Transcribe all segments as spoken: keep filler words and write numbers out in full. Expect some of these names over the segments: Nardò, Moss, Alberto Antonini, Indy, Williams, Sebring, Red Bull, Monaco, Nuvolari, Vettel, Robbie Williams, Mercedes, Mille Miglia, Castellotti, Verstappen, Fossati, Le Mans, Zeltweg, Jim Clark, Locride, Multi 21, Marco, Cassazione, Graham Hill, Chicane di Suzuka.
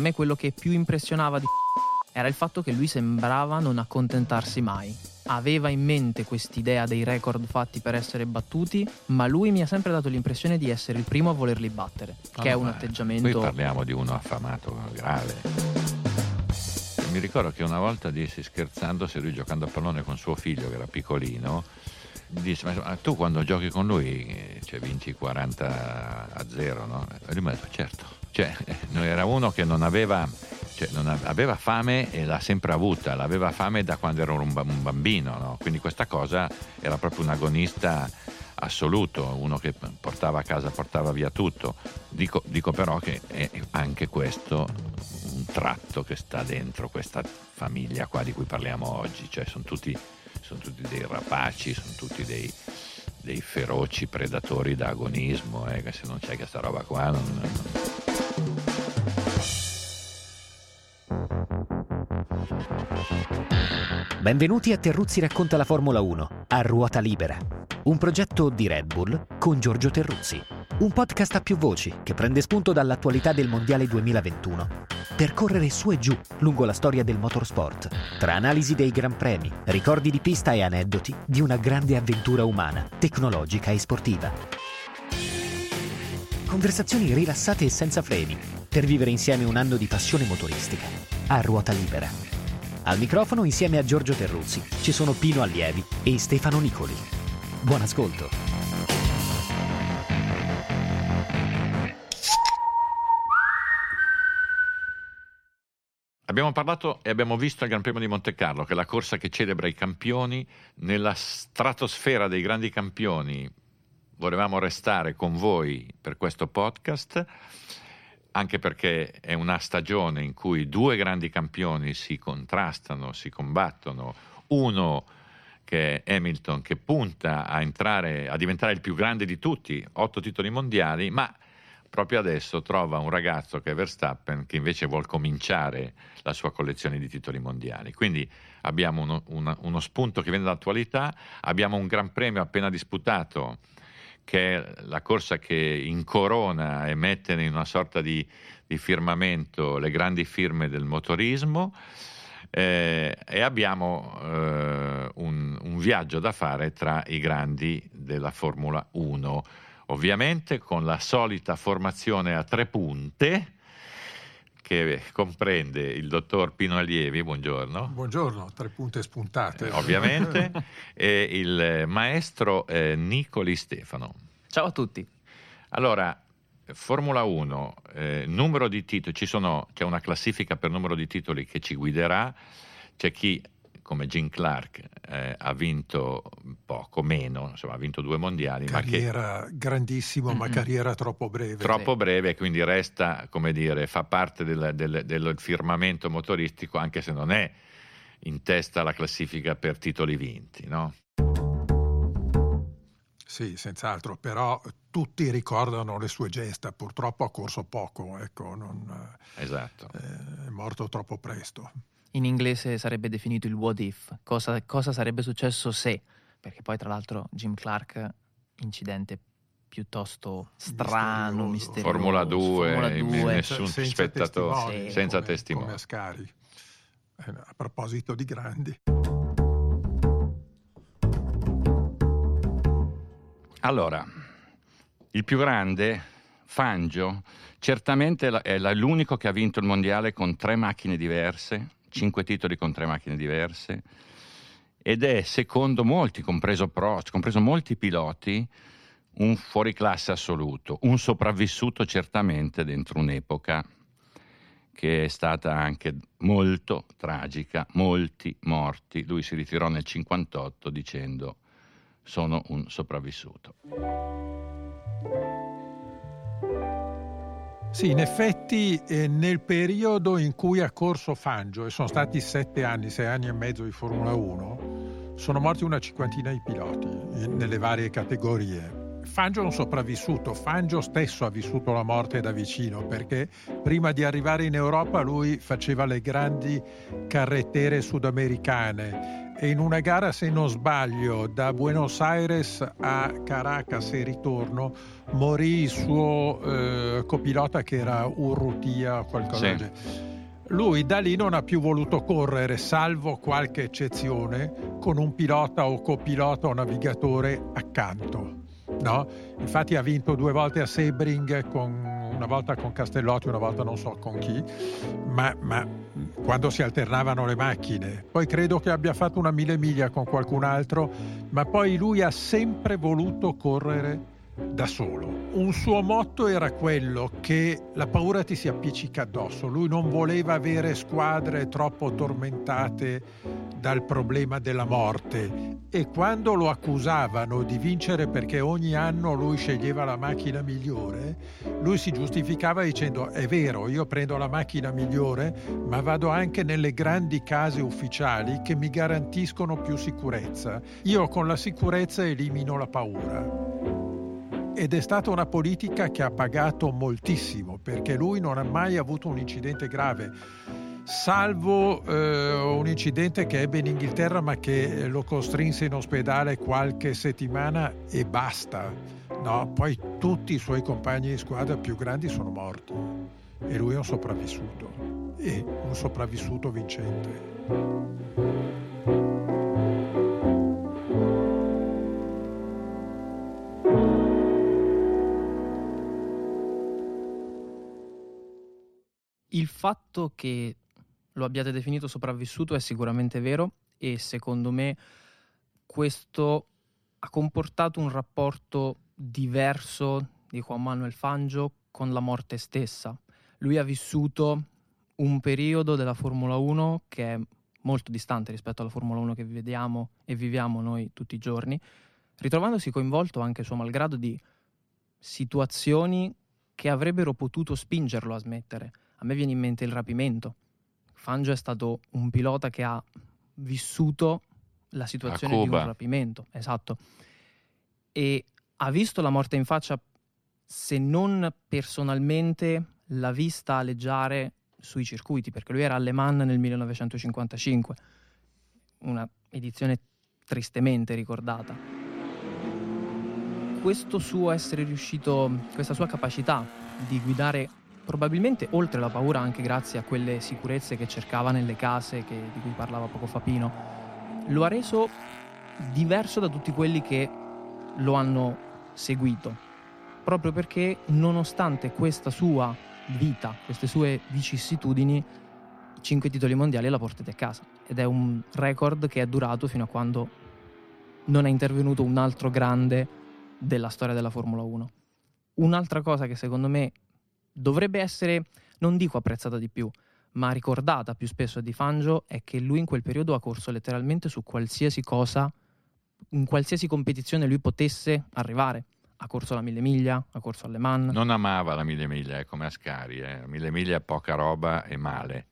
me quello che più impressionava di era il fatto che lui sembrava non accontentarsi mai. Aveva in mente quest'idea dei record fatti per essere battuti, ma lui mi ha sempre dato l'impressione di essere il primo a volerli battere, ah, che è un atteggiamento... Qui parliamo di uno affamato grave. Mi ricordo che una volta dissi scherzando, se lui giocando a pallone con suo figlio che era piccolino, disse: ma tu quando giochi con lui, cioè, vinci quaranta a zero, no? E lui mi ha detto: certo, cioè, era uno che non aveva, cioè, non aveva fame e l'ha sempre avuta, l'aveva fame da quando era un bambino, no? Quindi questa cosa, era proprio un agonista assoluto, uno che portava a casa, portava via tutto. Dico, dico però che è anche questo un tratto che sta dentro questa famiglia qua di cui parliamo oggi, cioè sono tutti, sono tutti dei rapaci, sono tutti dei, dei feroci predatori da agonismo, eh, che se non c'è questa roba qua non, non... Benvenuti a Terruzzi racconta la Formula uno a ruota libera, un progetto di Red Bull con Giorgio Terruzzi, un podcast a più voci che prende spunto dall'attualità del Mondiale duemilaventuno per correre su e giù lungo la storia del motorsport, tra analisi dei gran premi, ricordi di pista e aneddoti di una grande avventura umana, tecnologica e sportiva. Conversazioni rilassate e senza freni per vivere insieme un anno di passione motoristica a ruota libera. Al microfono, insieme a Giorgio Terruzzi, ci sono Pino Allievi e Stefano Nicoli. Buon ascolto. Abbiamo parlato e abbiamo visto il Gran Premio di Monte Carlo, che è la corsa che celebra i campioni. Nella stratosfera dei grandi campioni volevamo restare con voi per questo podcast, anche perché è una stagione in cui due grandi campioni si contrastano, si combattono. Uno che è Hamilton, che punta a entrare, a diventare il più grande di tutti, otto titoli mondiali, ma proprio adesso trova un ragazzo che è Verstappen, che invece vuol cominciare la sua collezione di titoli mondiali. Quindi abbiamo uno, una, uno spunto che viene dall'attualità, abbiamo un gran premio appena disputato, che è la corsa che incorona e mette in una sorta di, di firmamento le grandi firme del motorismo, eh, e abbiamo eh, un, un viaggio da fare tra i grandi della Formula uno. Ovviamente con la solita formazione a tre punte che comprende il dottor Pino Allievi, buongiorno. Buongiorno, tre punte spuntate. Eh, ovviamente, e il maestro eh, Nicoli Stefano. Ciao a tutti. Allora, Formula uno, eh, numero di titoli, ci sono, c'è una classifica per numero di titoli che ci guiderà, c'è chi come Jim Clark eh, ha vinto poco meno, insomma ha vinto due mondiali. Carriera ma che... grandissima, mm-hmm. ma carriera troppo breve. Troppo sì. breve, quindi resta, come dire, fa parte del, del, del firmamento motoristico, anche se non è in testa alla classifica per titoli vinti, no? Sì, senz'altro, però tutti ricordano le sue gesta, purtroppo ha corso poco, ecco, non, esatto. eh, è morto troppo presto. In inglese sarebbe definito il what if, cosa, cosa sarebbe successo se, perché poi tra l'altro Jim Clark, incidente piuttosto strano, misterioso, misterioso. Formula due, Formula due nessun senza spettatore, testimoni, sì. senza come, testimoni. Come Ascari, a proposito di grandi. Allora, il più grande, Fangio, certamente è l'unico che ha vinto il mondiale con tre macchine diverse, cinque titoli con tre macchine diverse, ed è secondo molti, compreso Prost, compreso molti piloti, un fuoriclasse assoluto, un sopravvissuto certamente dentro un'epoca che è stata anche molto tragica, molti morti. Lui si ritirò nel cinquantotto dicendo: sono un sopravvissuto. Sì, in effetti eh, nel periodo in cui ha corso Fangio, e sono stati sette anni, sei anni e mezzo di Formula uno, sono morti una cinquantina di piloti eh, nelle varie categorie. Fangio è un sopravvissuto, Fangio stesso ha vissuto la morte da vicino, perché prima di arrivare in Europa lui faceva le grandi carrettere sudamericane, in una gara, se non sbaglio, da Buenos Aires a Caracas e ritorno, morì il suo eh, copilota che era Urrutia o qualcosa. Sì. Lui da lì non ha più voluto correre, salvo qualche eccezione, con un pilota o copilota o navigatore accanto, no? Infatti ha vinto due volte a Sebring, con una volta con Castellotti, una volta non so con chi, ma, ma quando si alternavano le macchine. Poi credo che abbia fatto una Mille Miglia con qualcun altro, ma poi lui ha sempre voluto correre da solo. Un suo motto era quello che la paura ti si appiccica addosso. Lui non voleva avere squadre troppo tormentate dal problema della morte, e quando lo accusavano di vincere perché ogni anno lui sceglieva la macchina migliore, lui si giustificava dicendo: è vero, io prendo la macchina migliore, ma vado anche nelle grandi case ufficiali che mi garantiscono più sicurezza. Io con la sicurezza elimino la paura. Ed è stata una politica che ha pagato moltissimo, perché lui non ha mai avuto un incidente grave, salvo eh, un incidente che ebbe in Inghilterra, ma che lo costrinse in ospedale qualche settimana e basta, no? Poi tutti i suoi compagni di squadra più grandi sono morti e lui è un sopravvissuto, e un sopravvissuto vincente. Il fatto che lo abbiate definito sopravvissuto è sicuramente vero, e secondo me questo ha comportato un rapporto diverso di Juan Manuel Fangio con la morte stessa. Lui ha vissuto un periodo della Formula uno che è molto distante rispetto alla Formula uno che vediamo e viviamo noi tutti i giorni, ritrovandosi coinvolto anche suo malgrado di situazioni che avrebbero potuto spingerlo a smettere. A me viene in mente il rapimento. Fangio è stato un pilota che ha vissuto la situazione di un rapimento, esatto, e ha visto la morte in faccia, se non personalmente, l'ha vista aleggiare sui circuiti, perché lui era a Le Mans nel millenovecentocinquantacinque, una edizione tristemente ricordata. Questo suo essere riuscito, questa sua capacità di guidare probabilmente oltre la paura, anche grazie a quelle sicurezze che cercava nelle case che, di cui parlava poco fa Pino, lo ha reso diverso da tutti quelli che lo hanno seguito, proprio perché nonostante questa sua vita, queste sue vicissitudini, cinque titoli mondiali la portate a casa, ed è un record che è durato fino a quando non è intervenuto un altro grande della storia della Formula uno. Un'altra cosa che secondo me dovrebbe essere, non dico apprezzata di più, ma ricordata più spesso di Fangio, è che lui in quel periodo ha corso letteralmente su qualsiasi cosa, in qualsiasi competizione lui potesse arrivare. Ha corso la Mille Miglia, ha corso alle Mans. Non amava la Mille Miglia, è come Ascari, eh. Mille Miglia è poca roba e male.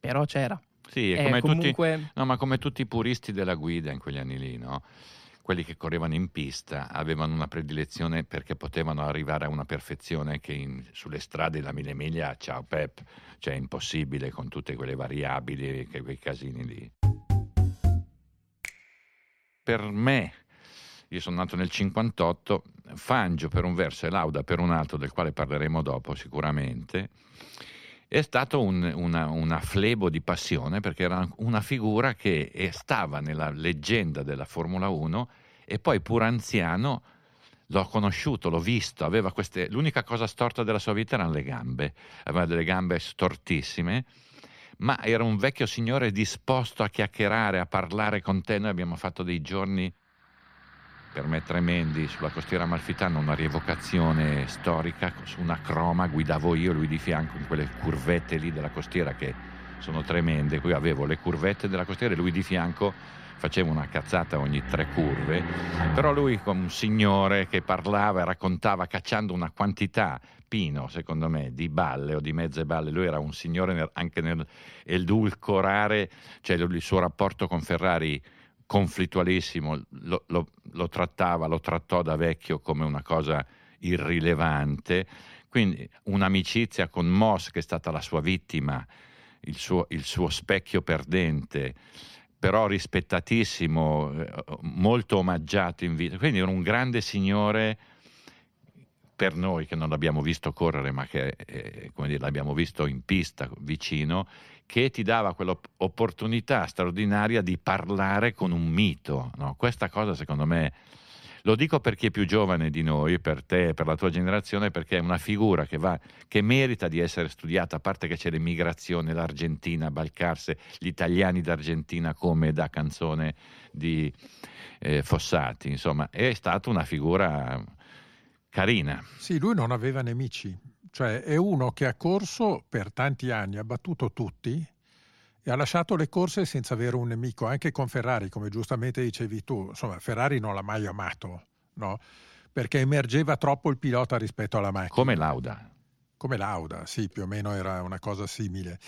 Però c'era. Sì, è come, comunque... tutti, no, ma come tutti i puristi della guida in quegli anni lì, no? Quelli che correvano in pista avevano una predilezione perché potevano arrivare a una perfezione che in, sulle strade della Mille Miglia, ciao Pep, cioè è impossibile, con tutte quelle variabili, quei casini lì. Per me, io sono nato nel cinquantotto, Fangio per un verso e Lauda per un altro, del quale parleremo dopo sicuramente, è stato un una, una flebo di passione, perché era una figura che stava nella leggenda della Formula uno, e poi pur anziano l'ho conosciuto, l'ho visto, aveva queste, l'unica cosa storta della sua vita erano le gambe, aveva delle gambe stortissime, ma era un vecchio signore disposto a chiacchierare, a parlare con te. Noi abbiamo fatto dei giorni per me tremendi sulla costiera amalfitana, una rievocazione storica su una croma, guidavo io, lui di fianco, in quelle curvette lì della costiera che sono tremende. Qui avevo le curvette della costiera e lui di fianco faceva una cazzata ogni tre curve, però lui come un signore che parlava e raccontava cacciando una quantità, Pino, secondo me, di balle o di mezze balle. Lui era un signore anche nel edulcorare, cioè il suo rapporto con Ferrari conflittualissimo, lo, lo, lo trattava, lo trattò da vecchio come una cosa irrilevante. Quindi un'amicizia con Moss, che è stata la sua vittima, il suo, il suo specchio perdente, però rispettatissimo, molto omaggiato in vita, quindi un grande signore per noi che non l'abbiamo visto correre, ma che eh, come dire, l'abbiamo visto in pista vicino, che ti dava quell'opportunità straordinaria di parlare con un mito, no? Questa cosa secondo me, lo dico per chi è più giovane di noi, per te, per la tua generazione, perché è una figura che, va, che merita di essere studiata, a parte che c'è l'emigrazione, l'Argentina, Balcarse, gli italiani d'Argentina come da canzone di eh, Fossati, insomma, è stata una figura carina. Sì, lui non aveva nemici, cioè è uno che ha corso per tanti anni, ha battuto tutti e ha lasciato le corse senza avere un nemico, anche con Ferrari, come giustamente dicevi tu. Insomma, Ferrari non l'ha mai amato, no? Perché emergeva troppo il pilota rispetto alla macchina. Come Lauda. Come Lauda, sì, più o meno era una cosa simile.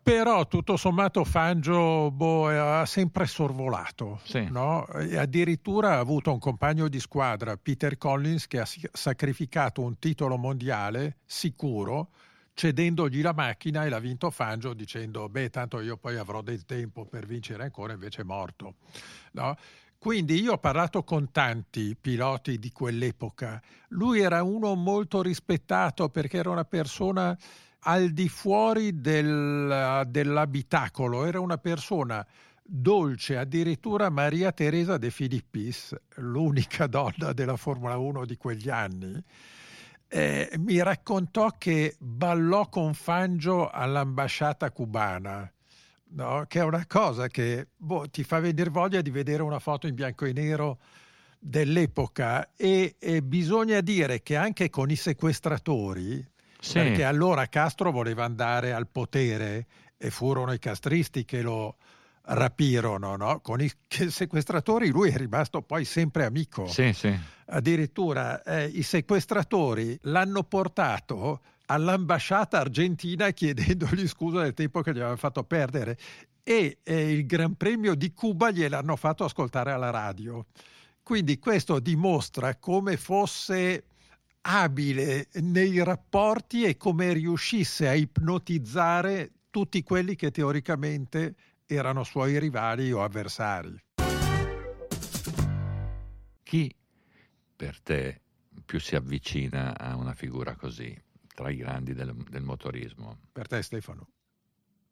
Però, tutto sommato, Fangio boh, ha sempre sorvolato, sì, no? E addirittura ha avuto un compagno di squadra, Peter Collins, che ha sacrificato un titolo mondiale sicuro, cedendogli la macchina, e l'ha vinto Fangio dicendo beh tanto io poi avrò del tempo per vincere ancora, invece è morto, no? Quindi io ho parlato con tanti piloti di quell'epoca, lui era uno molto rispettato perché era una persona al di fuori del, dell'abitacolo, era una persona dolce, addirittura Maria Teresa De Filippis, l'unica donna della Formula uno di quegli anni, Eh, mi raccontò che ballò con Fangio all'ambasciata cubana, no? Che è una cosa che boh, ti fa venire voglia di vedere una foto in bianco e nero dell'epoca, e, e bisogna dire che anche con i sequestratori, sì, perché allora Castro voleva andare al potere e furono i castristi che lo rapirono, no? Con i sequestratori lui è rimasto poi sempre amico, sì, sì. Addirittura eh, i sequestratori l'hanno portato all'ambasciata argentina chiedendogli scusa del tempo che gli avevano fatto perdere, e eh, il Gran Premio di Cuba gliel'hanno fatto ascoltare alla radio. Quindi questo dimostra come fosse abile nei rapporti e come riuscisse a ipnotizzare tutti quelli che teoricamente erano suoi rivali o avversari. Chi per te più si avvicina a una figura così, tra i grandi del, del motorismo? Per te, Stefano?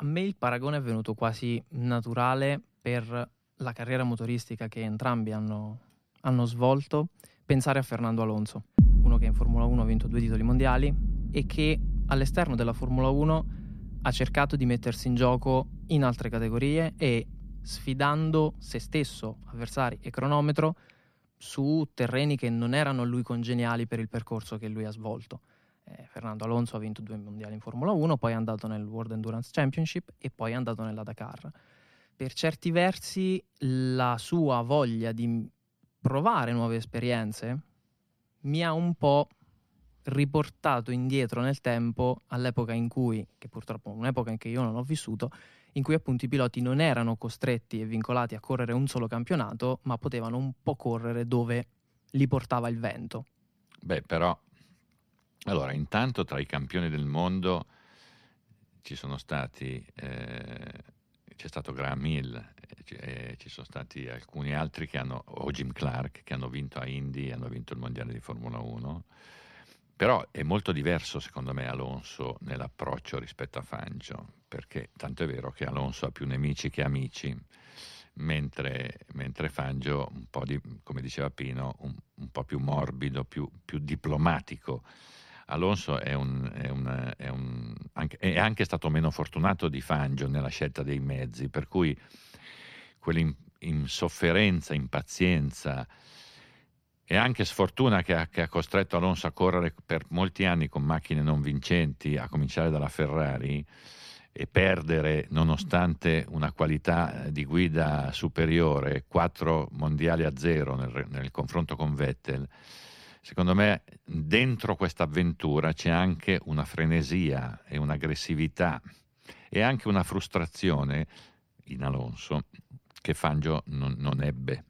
A me il paragone è venuto quasi naturale per la carriera motoristica che entrambi hanno, hanno svolto. Pensare a Fernando Alonso, uno che in Formula uno ha vinto due titoli mondiali e che all'esterno della Formula uno ha cercato di mettersi in gioco in altre categorie e sfidando se stesso, avversari e cronometro su terreni che non erano a lui congeniali per il percorso che lui ha svolto. Eh, Fernando Alonso ha vinto due mondiali in Formula uno, poi è andato nel World Endurance Championship e poi è andato nella Dakar. Per certi versi la sua voglia di provare nuove esperienze mi ha un po' riportato indietro nel tempo all'epoca in cui, che purtroppo è un'epoca in cui io non ho vissuto, in cui appunto i piloti non erano costretti e vincolati a correre un solo campionato, ma potevano un po' correre dove li portava il vento. Beh, però, allora, intanto tra i campioni del mondo ci sono stati, eh, c'è stato Graham Hill, eh, ci sono stati alcuni altri che hanno, o Jim Clark, che hanno vinto a Indy, hanno vinto il mondiale di Formula uno. Però è molto diverso secondo me Alonso nell'approccio rispetto a Fangio, perché tanto è vero che Alonso ha più nemici che amici, mentre, mentre Fangio, un po' di, come diceva Pino, un, un po' più morbido, più, più diplomatico. Alonso è, un, è, un, è, un, anche, è anche stato meno fortunato di Fangio nella scelta dei mezzi, per cui quell'insofferenza, impazienza, e anche sfortuna che ha, che ha costretto Alonso a correre per molti anni con macchine non vincenti, a cominciare dalla Ferrari, e perdere nonostante una qualità di guida superiore, quattro mondiali a zero nel, nel confronto con Vettel. Secondo me dentro questa avventura c'è anche una frenesia e un'aggressività e anche una frustrazione in Alonso che Fangio non, non ebbe.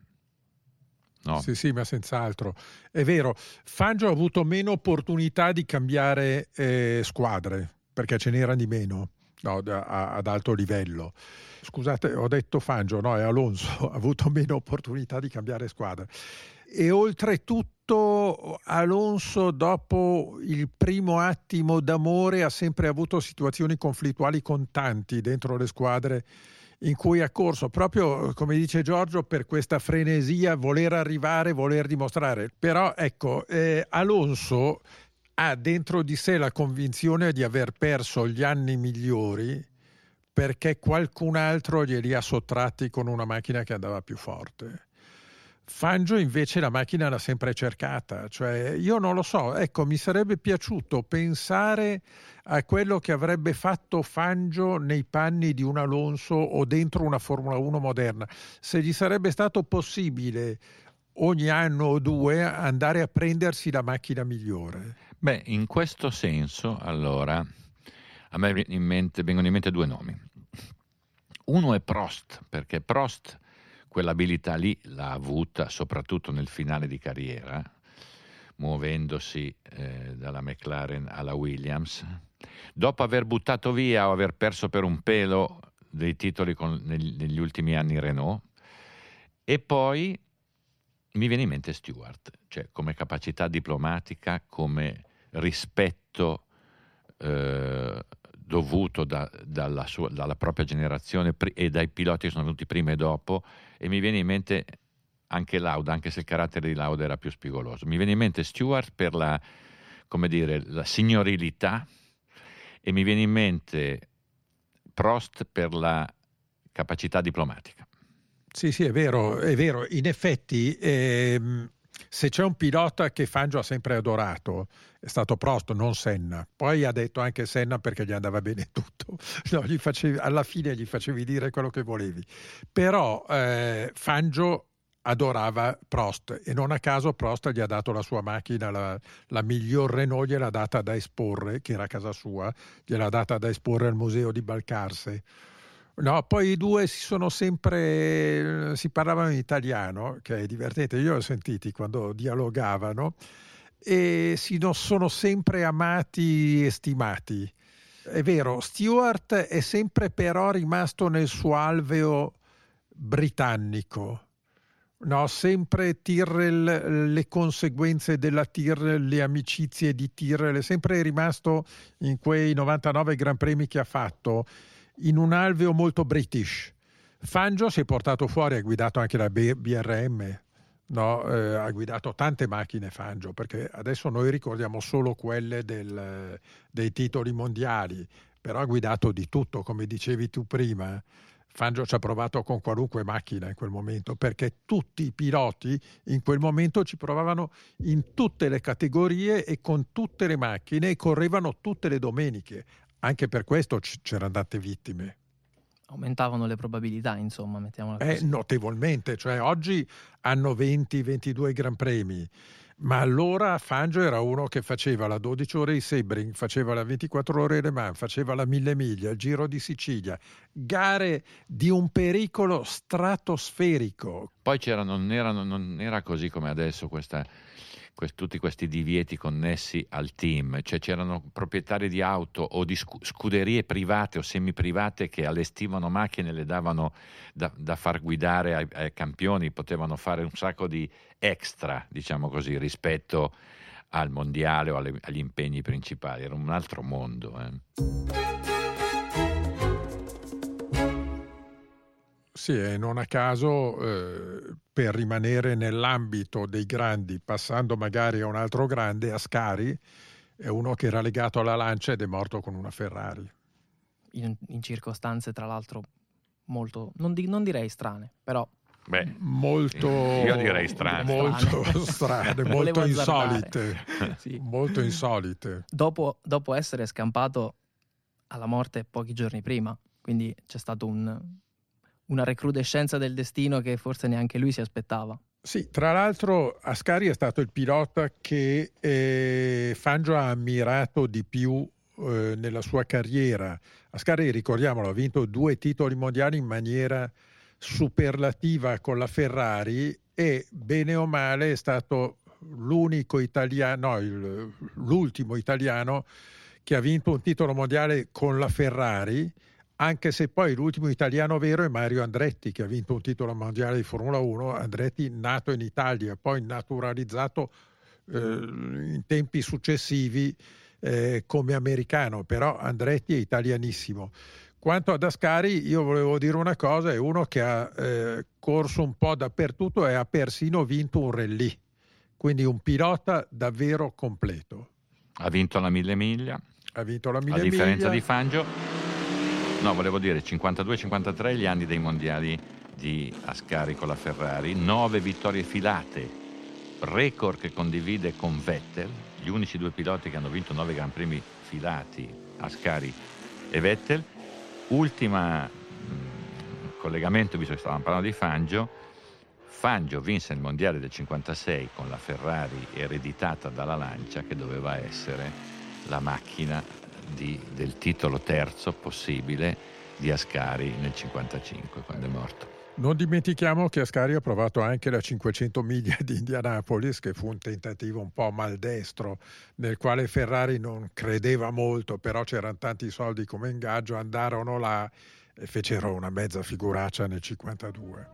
No. Sì, sì, ma senz'altro. È vero, Fangio ha avuto meno opportunità di cambiare eh, squadre, perché ce n'erano di meno, no, a, ad alto livello. Scusate, ho detto Fangio, no, è Alonso, ha avuto meno opportunità di cambiare squadra. E oltretutto Alonso, dopo il primo attimo d'amore, ha sempre avuto situazioni conflittuali con tanti dentro le squadre in cui ha corso, proprio come dice Giorgio, per questa frenesia, voler arrivare, voler dimostrare. Però ecco, eh, Alonso ha dentro di sé la convinzione di aver perso gli anni migliori perché qualcun altro glieli ha sottratti con una macchina che andava più forte. Fangio invece la macchina l'ha sempre cercata, cioè io non lo so, ecco, mi sarebbe piaciuto pensare a quello che avrebbe fatto Fangio nei panni di un Alonso o dentro una Formula uno moderna, se gli sarebbe stato possibile ogni anno o due andare a prendersi la macchina migliore. Beh, in questo senso, allora, a me in mente, vengono in mente due nomi. Uno è Prost, perché Prost quell'abilità lì l'ha avuta soprattutto nel finale di carriera, muovendosi eh, dalla McLaren alla Williams, dopo aver buttato via o aver perso per un pelo dei titoli con, neg- negli ultimi anni Renault. E poi mi viene in mente Stewart, cioè come capacità diplomatica, come rispetto eh, dovuto da, dalla, sua, dalla propria generazione e dai piloti che sono venuti prima e dopo. E mi viene in mente anche Lauda, anche se il carattere di Lauda era più spigoloso. Mi viene in mente Stewart per la, come dire, la signorilità, e mi viene in mente Prost per la capacità diplomatica. Sì, sì, è vero, è vero. In effetti, ehm, se c'è un pilota che Fangio ha sempre adorato, è stato Prost, non Senna. Poi ha detto anche Senna perché gli andava bene tutto. No, gli facevi, alla fine gli facevi dire quello che volevi. Però eh, Fangio adorava Prost, e non a caso Prost gli ha dato la sua macchina, la, la miglior Renault gliel'ha data da esporre, che era a casa sua, gliel'ha data da esporre al museo di Balcarse. No, poi i due si sono sempre, si parlavano in italiano, che è divertente, io li ho sentiti quando dialogavano, e si sono sempre amati e stimati. È vero, Stewart è sempre però rimasto nel suo alveo britannico, no? Sempre Tyrrell, le conseguenze della Tyrrell, le amicizie di Tyrrell, è sempre rimasto in quei novantanove Gran Premi che ha fatto, in un alveo molto british. Fangio si è portato fuori, ha guidato anche la B R M, no? Eh, ha guidato tante macchine Fangio, perché adesso noi ricordiamo solo quelle del, dei titoli mondiali, però ha guidato di tutto, come dicevi tu prima. Fangio ci ha provato con qualunque macchina in quel momento, perché tutti i piloti in quel momento ci provavano in tutte le categorie e con tutte le macchine, e correvano tutte le domeniche. Anche per questo c'erano tante vittime. Aumentavano le probabilità, insomma, mettiamola così. Eh, notevolmente, cioè oggi hanno venti ventidue Gran Premi, ma allora Fangio era uno che faceva la dodici ore di Sebring, faceva la ventiquattro ore Le Mans, faceva la Mille Miglia, il Giro di Sicilia, gare di un pericolo stratosferico. Poi c'era, non era, non era così come adesso questa... tutti questi divieti connessi al team, cioè c'erano proprietari di auto o di scuderie private o semiprivate che allestivano macchine, le davano da, da far guidare ai, ai campioni, potevano fare un sacco di extra, diciamo così, rispetto al mondiale o alle, agli impegni principali. Era un altro mondo. Eh. Sì, e non a caso, eh, per rimanere nell'ambito dei grandi, passando magari a un altro grande, Ascari è uno che era legato alla Lancia ed è morto con una Ferrari. In, in circostanze, tra l'altro, molto, non, di, non direi strane, però... Beh, molto, io direi strane. Molto strane, molto insolite. Sì. Molto insolite. Dopo, dopo essere scampato alla morte pochi giorni prima, quindi c'è stato un... una recrudescenza del destino che forse neanche lui si aspettava. Sì, tra l'altro Ascari è stato il pilota che eh, Fangio ha ammirato di più eh, nella sua carriera. Ascari, ricordiamolo, ha vinto due titoli mondiali in maniera superlativa con la Ferrari, e bene o male è stato l'unico italiano, no, il, l'ultimo italiano che ha vinto un titolo mondiale con la Ferrari, anche se poi l'ultimo italiano vero è Mario Andretti, che ha vinto un titolo mondiale di Formula uno. Andretti nato in Italia, poi naturalizzato eh, in tempi successivi eh, come americano, però Andretti è italianissimo. Quanto ad Ascari, io volevo dire una cosa: è uno che ha eh, corso un po' dappertutto e ha persino vinto un rally, quindi un pilota davvero completo. Ha vinto la Mille Miglia, ha vinto la Mille Miglia, a differenza di Fangio. No, volevo dire cinquantadue cinquantatré gli anni dei mondiali di Ascari con la Ferrari, nove vittorie filate, record che condivide con Vettel, gli unici due piloti che hanno vinto nove Gran Premi filati, Ascari e Vettel. Ultima mh, collegamento, visto che stavamo parlando di Fangio, Fangio vinse il mondiale del cinquantasei con la Ferrari ereditata dalla Lancia, che doveva essere la macchina Di, del titolo terzo possibile di Ascari nel cinquantacinque, quando è morto. Non dimentichiamo che Ascari ha provato anche la cinquecento miglia di Indianapolis, che fu un tentativo un po' maldestro, nel quale Ferrari non credeva molto, però c'erano tanti soldi come ingaggio, andarono là e fecero una mezza figuraccia nel cinquantadue.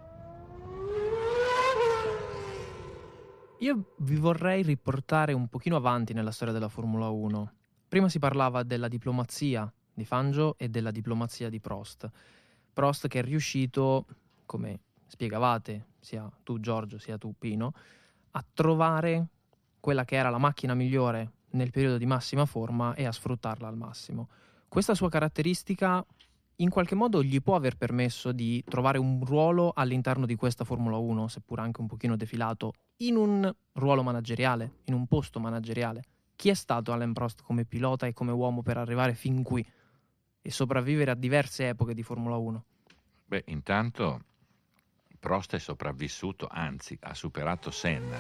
Io vi vorrei riportare un pochino avanti nella storia della Formula uno. Prima si parlava della diplomazia di Fangio e della diplomazia di Prost. Prost che è riuscito, come spiegavate sia tu Giorgio sia tu Pino, a trovare quella che era la macchina migliore nel periodo di massima forma e a sfruttarla al massimo. Questa sua caratteristica in qualche modo gli può aver permesso di trovare un ruolo all'interno di questa Formula uno, seppur anche un pochino defilato, in un ruolo manageriale, in un posto manageriale. Chi è stato Alain Prost come pilota e come uomo per arrivare fin qui e sopravvivere a diverse epoche di Formula uno? Beh, intanto Prost è sopravvissuto, anzi ha superato Senna.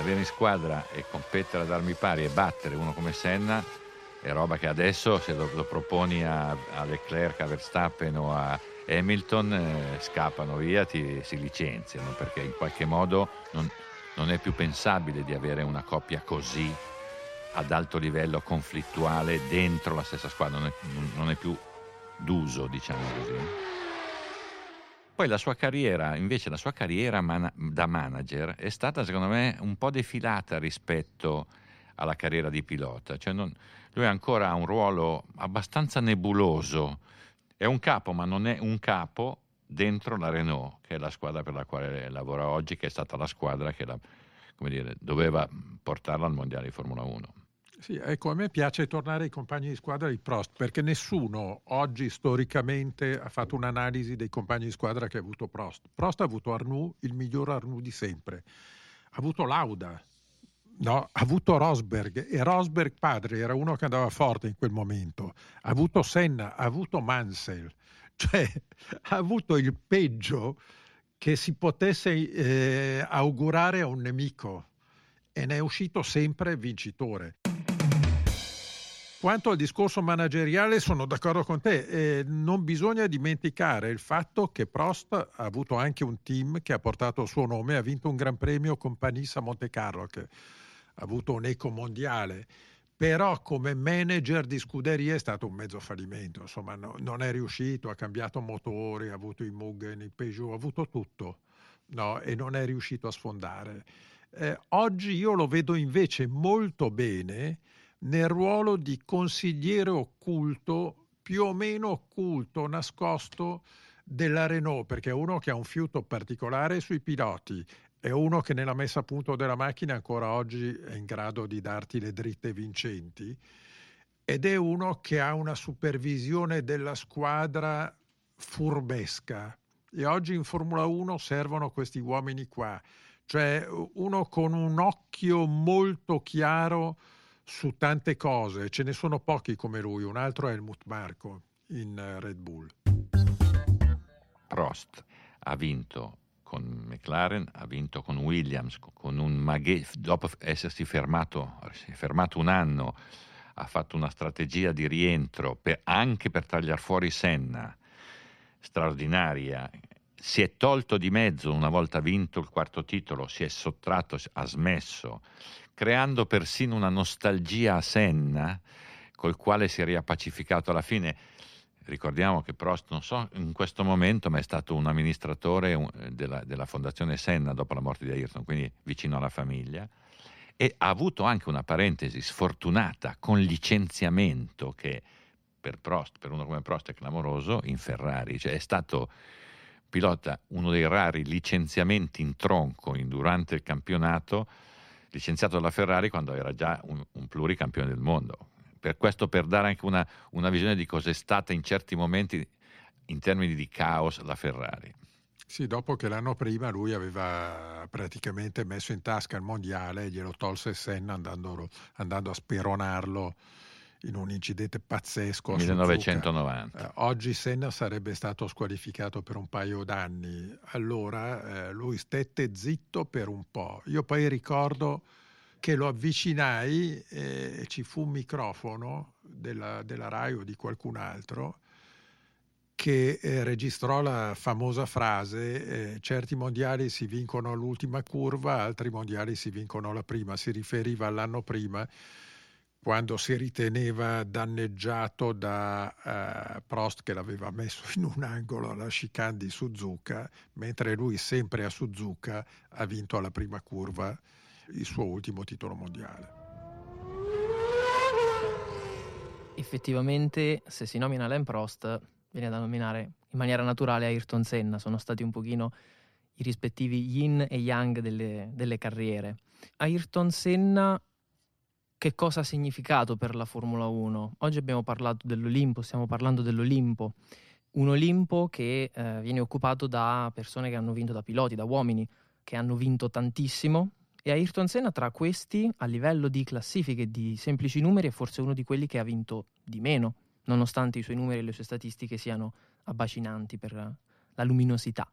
Avere in squadra e competere ad armi pari e battere uno come Senna è roba che adesso, se lo, lo proponi a, a Leclerc, a Verstappen o a Hamilton, eh, scappano via, ti, si licenziano, perché in qualche modo non... Non è più pensabile di avere una coppia così ad alto livello conflittuale dentro la stessa squadra, non è, non è più d'uso, diciamo così. Poi la sua carriera, invece la sua carriera man- da manager è stata secondo me un po' defilata rispetto alla carriera di pilota, cioè non, lui ancora ha un ruolo abbastanza nebuloso, è un capo ma non è un capo dentro la Renault, che è la squadra per la quale lavora oggi, che è stata la squadra che la, come dire, doveva portarla al mondiale di Formula uno. Sì, ecco, a me piace tornare ai compagni di squadra di Prost, perché nessuno oggi storicamente ha fatto un'analisi dei compagni di squadra che ha avuto Prost. Prost ha avuto Arnoux, il miglior Arnoux di sempre, ha avuto Lauda, no, ha avuto Rosberg, e Rosberg padre era uno che andava forte in quel momento, ha avuto Senna, ha avuto Mansell, cioè ha avuto il peggio che si potesse eh, augurare a un nemico, e ne è uscito sempre vincitore. Quanto al discorso manageriale sono d'accordo con te, eh, non bisogna dimenticare il fatto che Prost ha avuto anche un team che ha portato il suo nome, ha vinto un Gran Premio con Panisse a Monte Carlo, che ha avuto un eco mondiale, però come manager di scuderia è stato un mezzo fallimento, insomma no, non è riuscito, ha cambiato motori, ha avuto i Mugen, i Peugeot, ha avuto tutto, no, e non è riuscito a sfondare. Eh, oggi io lo vedo invece molto bene nel ruolo di consigliere occulto, più o meno occulto, nascosto, della Renault, perché è uno che ha un fiuto particolare sui piloti, è uno che nella messa a punto della macchina ancora oggi è in grado di darti le dritte vincenti, ed è uno che ha una supervisione della squadra furbesca, e oggi in Formula uno servono questi uomini qua, cioè uno con un occhio molto chiaro su tante cose. Ce ne sono pochi come lui, un altro è Helmut Marko in Red Bull. Prost ha vinto con McLaren, ha vinto con Williams, con un maghe... dopo essersi fermato, si è fermato un anno, ha fatto una strategia di rientro per, anche per tagliare fuori Senna, straordinaria, si è tolto di mezzo una volta vinto il quarto titolo, si è sottratto, ha smesso, creando persino una nostalgia a Senna, col quale si è riappacificato alla fine. Ricordiamo che Prost, non so in questo momento, ma è stato un amministratore della, della fondazione Senna dopo la morte di Ayrton, quindi vicino alla famiglia, e ha avuto anche una parentesi sfortunata con licenziamento che per Prost, per uno come Prost è clamoroso, in Ferrari, cioè è stato pilota uno dei rari licenziamenti in tronco in, durante il campionato, licenziato dalla Ferrari quando era già un, un pluricampione del mondo. Per questo, per dare anche una, una visione di cos'è stata in certi momenti in termini di caos la Ferrari. Sì, dopo che l'anno prima lui aveva praticamente messo in tasca il mondiale e glielo tolse Senna andando, andando a speronarlo in un incidente pazzesco a millenovecentonovanta. Eh, oggi Senna sarebbe stato squalificato per un paio d'anni, allora eh, lui stette zitto per un po'. Io poi ricordo che lo avvicinai e ci fu un microfono della, della Rai o di qualcun altro che eh, registrò la famosa frase eh, certi mondiali si vincono all'ultima curva, altri mondiali si vincono alla prima. Si riferiva all'anno prima, quando si riteneva danneggiato da eh, Prost che l'aveva messo in un angolo alla chicane di Suzuka, mentre lui sempre a Suzuka ha vinto alla prima curva il suo ultimo titolo mondiale. Effettivamente, se si nomina Alain Prost, viene da nominare in maniera naturale Ayrton Senna. Sono stati un pochino i rispettivi yin e yang delle, delle carriere. Ayrton Senna che cosa ha significato per la Formula uno? Oggi abbiamo parlato dell'Olimpo, stiamo parlando dell'Olimpo. Un Olimpo che eh, viene occupato da persone che hanno vinto, da piloti, da uomini che hanno vinto tantissimo. E Ayrton Senna tra questi, a livello di classifiche, di semplici numeri, è forse uno di quelli che ha vinto di meno, nonostante i suoi numeri e le sue statistiche siano abbacinanti per la luminosità.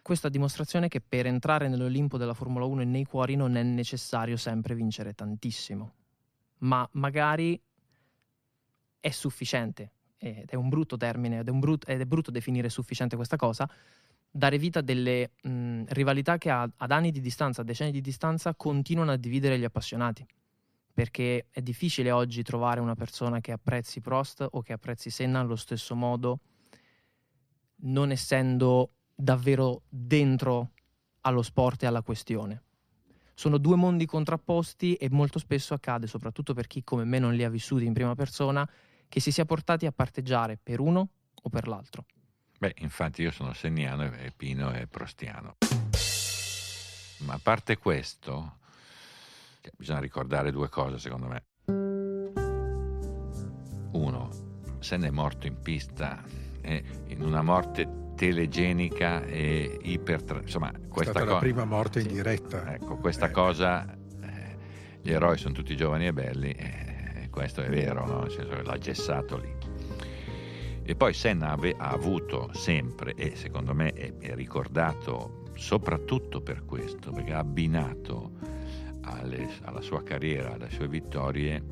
Questa dimostrazione che per entrare nell'Olimpo della Formula uno e nei cuori non è necessario sempre vincere tantissimo, ma magari è sufficiente, ed è un brutto termine, ed è, un brut- ed è brutto definire sufficiente questa cosa, dare vita a delle mh, rivalità che a, ad anni di distanza, a decenni di distanza, continuano a dividere gli appassionati. Perché è difficile oggi trovare una persona che apprezzi Prost o che apprezzi Senna allo stesso modo, non essendo davvero dentro allo sport e alla questione. Sono due mondi contrapposti e molto spesso accade, soprattutto per chi come me non li ha vissuti in prima persona, che si sia portati a parteggiare per uno o per l'altro. Beh, infatti io sono senniano e Pino è prostiano. Ma a parte questo, bisogna ricordare due cose secondo me. Uno, Senna è morto in pista, eh, in una morte telegenica e iper... Insomma, questa è stata co- la prima morte in diretta. Ecco, questa eh. cosa, eh, gli eroi sono tutti giovani e belli, eh, questo è vero, no? Nel senso che l'ha gessato lì. E poi Senna ave, ha avuto sempre, e secondo me è, è ricordato soprattutto per questo, perché ha abbinato alle, alla sua carriera, alle sue vittorie,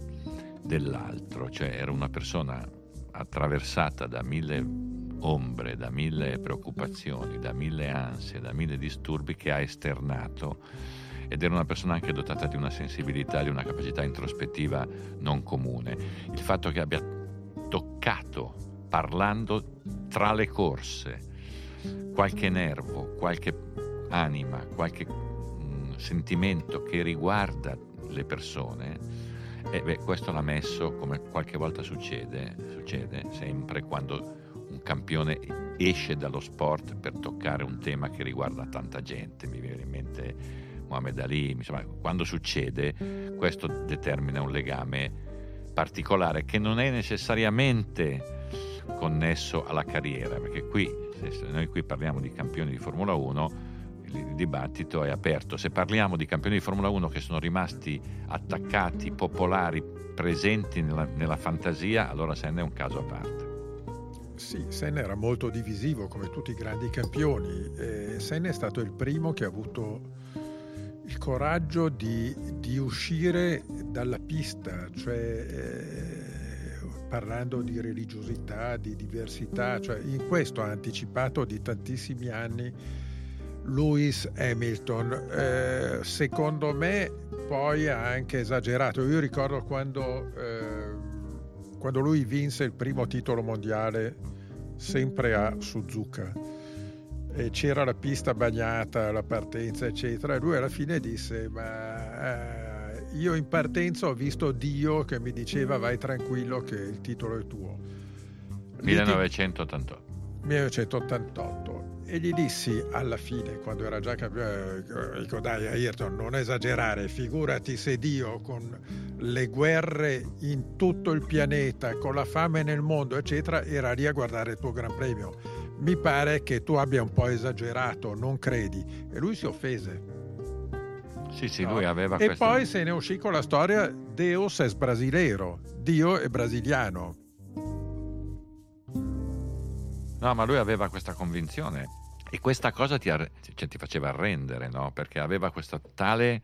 dell'altro. Cioè era una persona attraversata da mille ombre, da mille preoccupazioni, da mille ansie, da mille disturbi che ha esternato, ed era una persona anche dotata di una sensibilità, di una capacità introspettiva non comune. Il fatto che abbia toccato, parlando tra le corse, qualche nervo, qualche anima, qualche mh, sentimento che riguarda le persone, e beh, questo l'ha messo, come qualche volta succede, succede sempre quando un campione esce dallo sport per toccare un tema che riguarda tanta gente. Mi viene in mente Muhammad Ali, insomma, quando succede questo determina un legame particolare che non è necessariamente connesso alla carriera, perché qui, se noi qui parliamo di campioni di Formula uno, il dibattito è aperto. Se parliamo di campioni di Formula uno che sono rimasti attaccati, popolari, presenti nella, nella fantasia, allora Senna è un caso a parte. Sì, Senna era molto divisivo come tutti i grandi campioni. eh, Senna è stato il primo che ha avuto il coraggio di, di uscire dalla pista, cioè eh, parlando di religiosità, di diversità, cioè in questo ha anticipato di tantissimi anni Lewis Hamilton. Eh, secondo me poi ha anche esagerato. Io ricordo quando, eh, quando lui vinse il primo titolo mondiale sempre a Suzuka e c'era la pista bagnata, la partenza eccetera, e lui alla fine disse: ma eh, io in partenza ho visto Dio che mi diceva vai tranquillo che il titolo è tuo. millenovecentottantotto millenovecentottantotto E gli dissi alla fine, quando era già campione, dico: dai Ayrton, non esagerare, figurati se Dio, con le guerre in tutto il pianeta, con la fame nel mondo eccetera, era lì a guardare il tuo Gran Premio. Mi pare che tu abbia un po' esagerato, non credi? E lui si offese. Sì, sì, no? Lui aveva e queste... poi se ne uscì con la storia Deus es brasileiro, Dio è brasiliano. No, ma lui aveva questa convinzione e questa cosa ti, ar- cioè, ti faceva arrendere, no? Perché aveva questa tale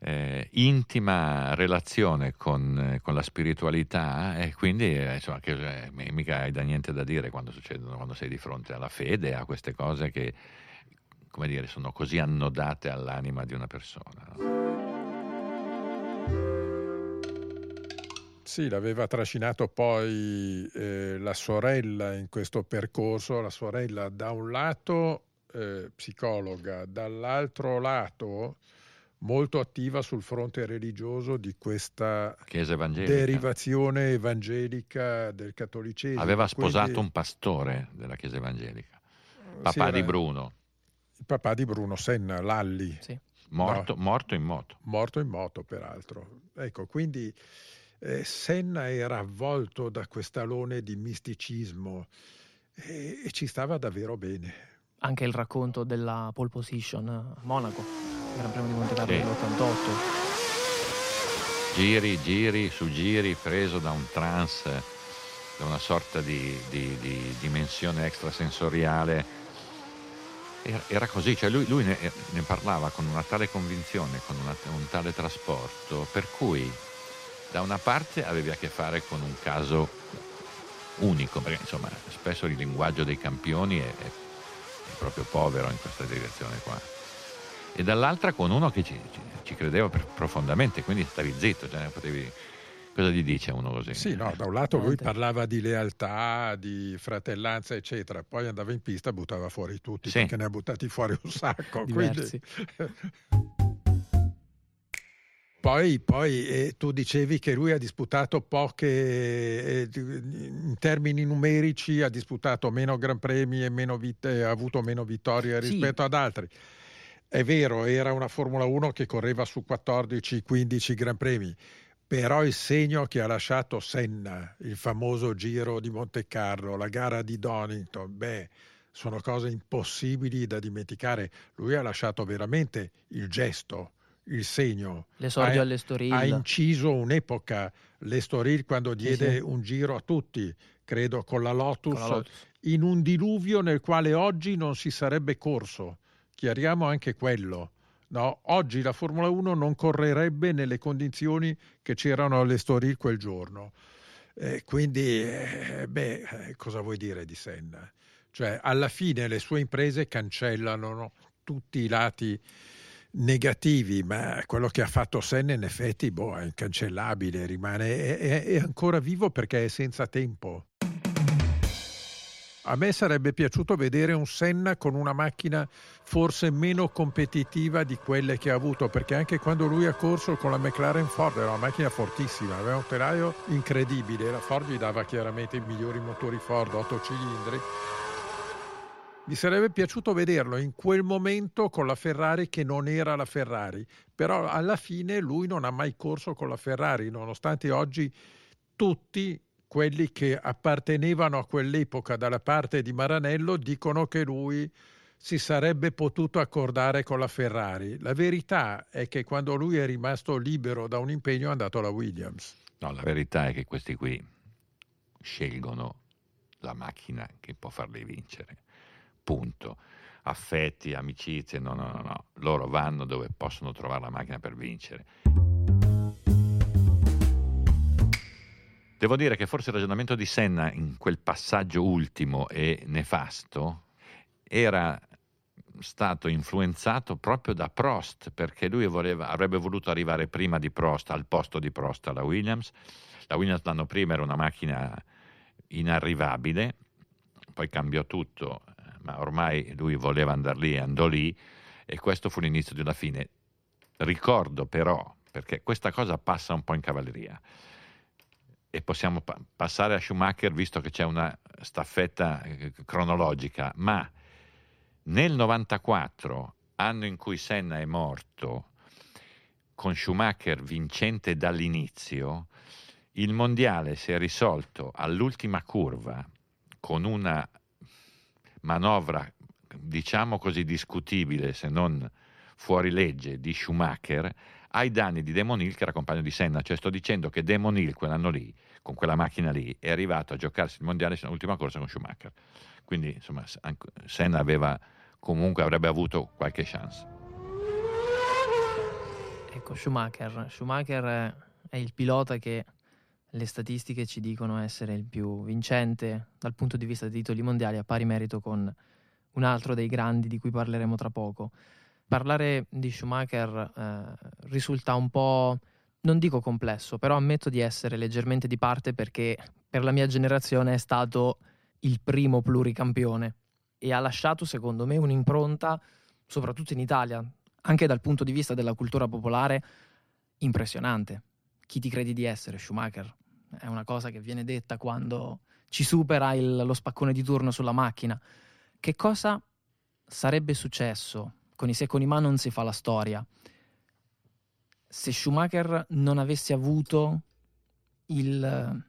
eh, intima relazione con, con la spiritualità, e quindi eh, insomma, che, eh, mica hai da niente da dire quando succedono, quando sei di fronte alla fede, a queste cose che, come dire, sono così annodate all'anima di una persona, no? Sì, l'aveva trascinato poi eh, la sorella in questo percorso, la sorella da un lato eh, psicologa, dall'altro lato molto attiva sul fronte religioso di questa Chiesa evangelica. Derivazione evangelica del cattolicesimo. Aveva sposato Quindi... un pastore della Chiesa evangelica, papà sì, era... di Bruno. Il papà di Bruno Senna, Lalli. Sì. Morto, no. morto in moto. Morto in moto, peraltro. Ecco, quindi eh, Senna era avvolto da quest'alone di misticismo e, e ci stava davvero bene. Anche il racconto della pole position a Monaco, il Gran Premio di Monte Carlo nell'ottantotto. Sì. Giri, giri, su giri, preso da un trance, da una sorta di, di, di dimensione extrasensoriale. Era così, cioè lui, lui ne, ne parlava con una tale convinzione, con una, un tale trasporto, per cui da una parte avevi a che fare con un caso unico, perché insomma spesso il linguaggio dei campioni è, è, è proprio povero in questa direzione qua, e dall'altra con uno che ci, ci, ci credeva per, profondamente, quindi stavi zitto, cioè ne potevi... Cosa gli dice uno così? Sì, no, da un lato lui parlava di lealtà, di fratellanza, eccetera, poi andava in pista e buttava fuori tutti, sì. Perché ne ha buttati fuori un sacco. Quindi... poi poi eh, tu dicevi che lui ha disputato poche, eh, in termini numerici, ha disputato meno Gran Premi e meno vit- ha avuto meno vittorie rispetto sì. ad altri. È vero, era una Formula uno che correva su quattordici quindici Gran Premi. Però il segno che ha lasciato Senna, il famoso Giro di Monte Carlo, la gara di Donington, beh, sono cose impossibili da dimenticare. Lui ha lasciato veramente il gesto, il segno. L'esordio all'Estoril. Ha inciso un'epoca, l'Estoril, quando diede eh sì. un giro a tutti, credo con la Lotus, con la Lotus, in un diluvio nel quale oggi non si sarebbe corso. Chiariamo anche quello. No, oggi la Formula uno non correrebbe nelle condizioni che c'erano all'Estoril quel giorno, eh, quindi eh, beh, cosa vuoi dire di Senna? Cioè alla fine le sue imprese cancellano, no, tutti i lati negativi, ma quello che ha fatto Senna in effetti boh, è incancellabile, rimane, è, è ancora vivo perché è senza tempo. A me sarebbe piaciuto vedere un Senna con una macchina forse meno competitiva di quelle che ha avuto, perché anche quando lui ha corso con la McLaren Ford era una macchina fortissima, aveva un telaio incredibile, la Ford gli dava chiaramente i migliori motori Ford, otto cilindri. Mi sarebbe piaciuto vederlo in quel momento con la Ferrari che non era la Ferrari, però alla fine lui non ha mai corso con la Ferrari, nonostante oggi tutti quelli che appartenevano a quell'epoca dalla parte di Maranello dicono che lui si sarebbe potuto accordare con la Ferrari. La verità è che quando lui è rimasto libero da un impegno è andato alla Williams. No, la verità è che questi qui scelgono la macchina che può farli vincere. Punto. Affetti, amicizie, no, no, no, no. Loro vanno dove possono trovare la macchina per vincere. Devo dire che forse il ragionamento di Senna in quel passaggio ultimo e nefasto era stato influenzato proprio da Prost, perché lui voleva, avrebbe voluto arrivare prima di Prost, al posto di Prost alla Williams. La Williams l'anno prima era una macchina inarrivabile, poi cambiò tutto, ma ormai lui voleva andare lì e andò lì, e questo fu l'inizio di una fine. Ricordo però, perché questa cosa passa un po' in cavalleria, e possiamo pa- passare a Schumacher visto che c'è una staffetta cronologica, ma nel novantaquattro, anno in cui Senna è morto, con Schumacher vincente dall'inizio, il mondiale si è risolto all'ultima curva con una manovra, diciamo così, discutibile se non fuori legge di Schumacher ai danni di Demon Hill, che era compagno di Senna. Cioè sto dicendo che Demon Hill quell'anno lì, con quella macchina lì, è arrivato a giocarsi il mondiale sull'ultima corsa con Schumacher. Quindi insomma Senna aveva comunque, avrebbe avuto qualche chance. Ecco, Schumacher Schumacher è il pilota che le statistiche ci dicono essere il più vincente dal punto di vista dei titoli mondiali, a pari merito con un altro dei grandi di cui parleremo tra poco. Parlare di Schumacher eh, risulta un po', non dico complesso, però ammetto di essere leggermente di parte, perché per la mia generazione è stato il primo pluricampione e ha lasciato secondo me un'impronta, soprattutto in Italia, anche dal punto di vista della cultura popolare, impressionante. Chi ti credi di essere, Schumacher? È una cosa che viene detta quando ci supera il, lo spaccone di turno sulla macchina. Che cosa sarebbe successo? Con i secoli in mano non si fa la storia. Se Schumacher non avesse avuto il,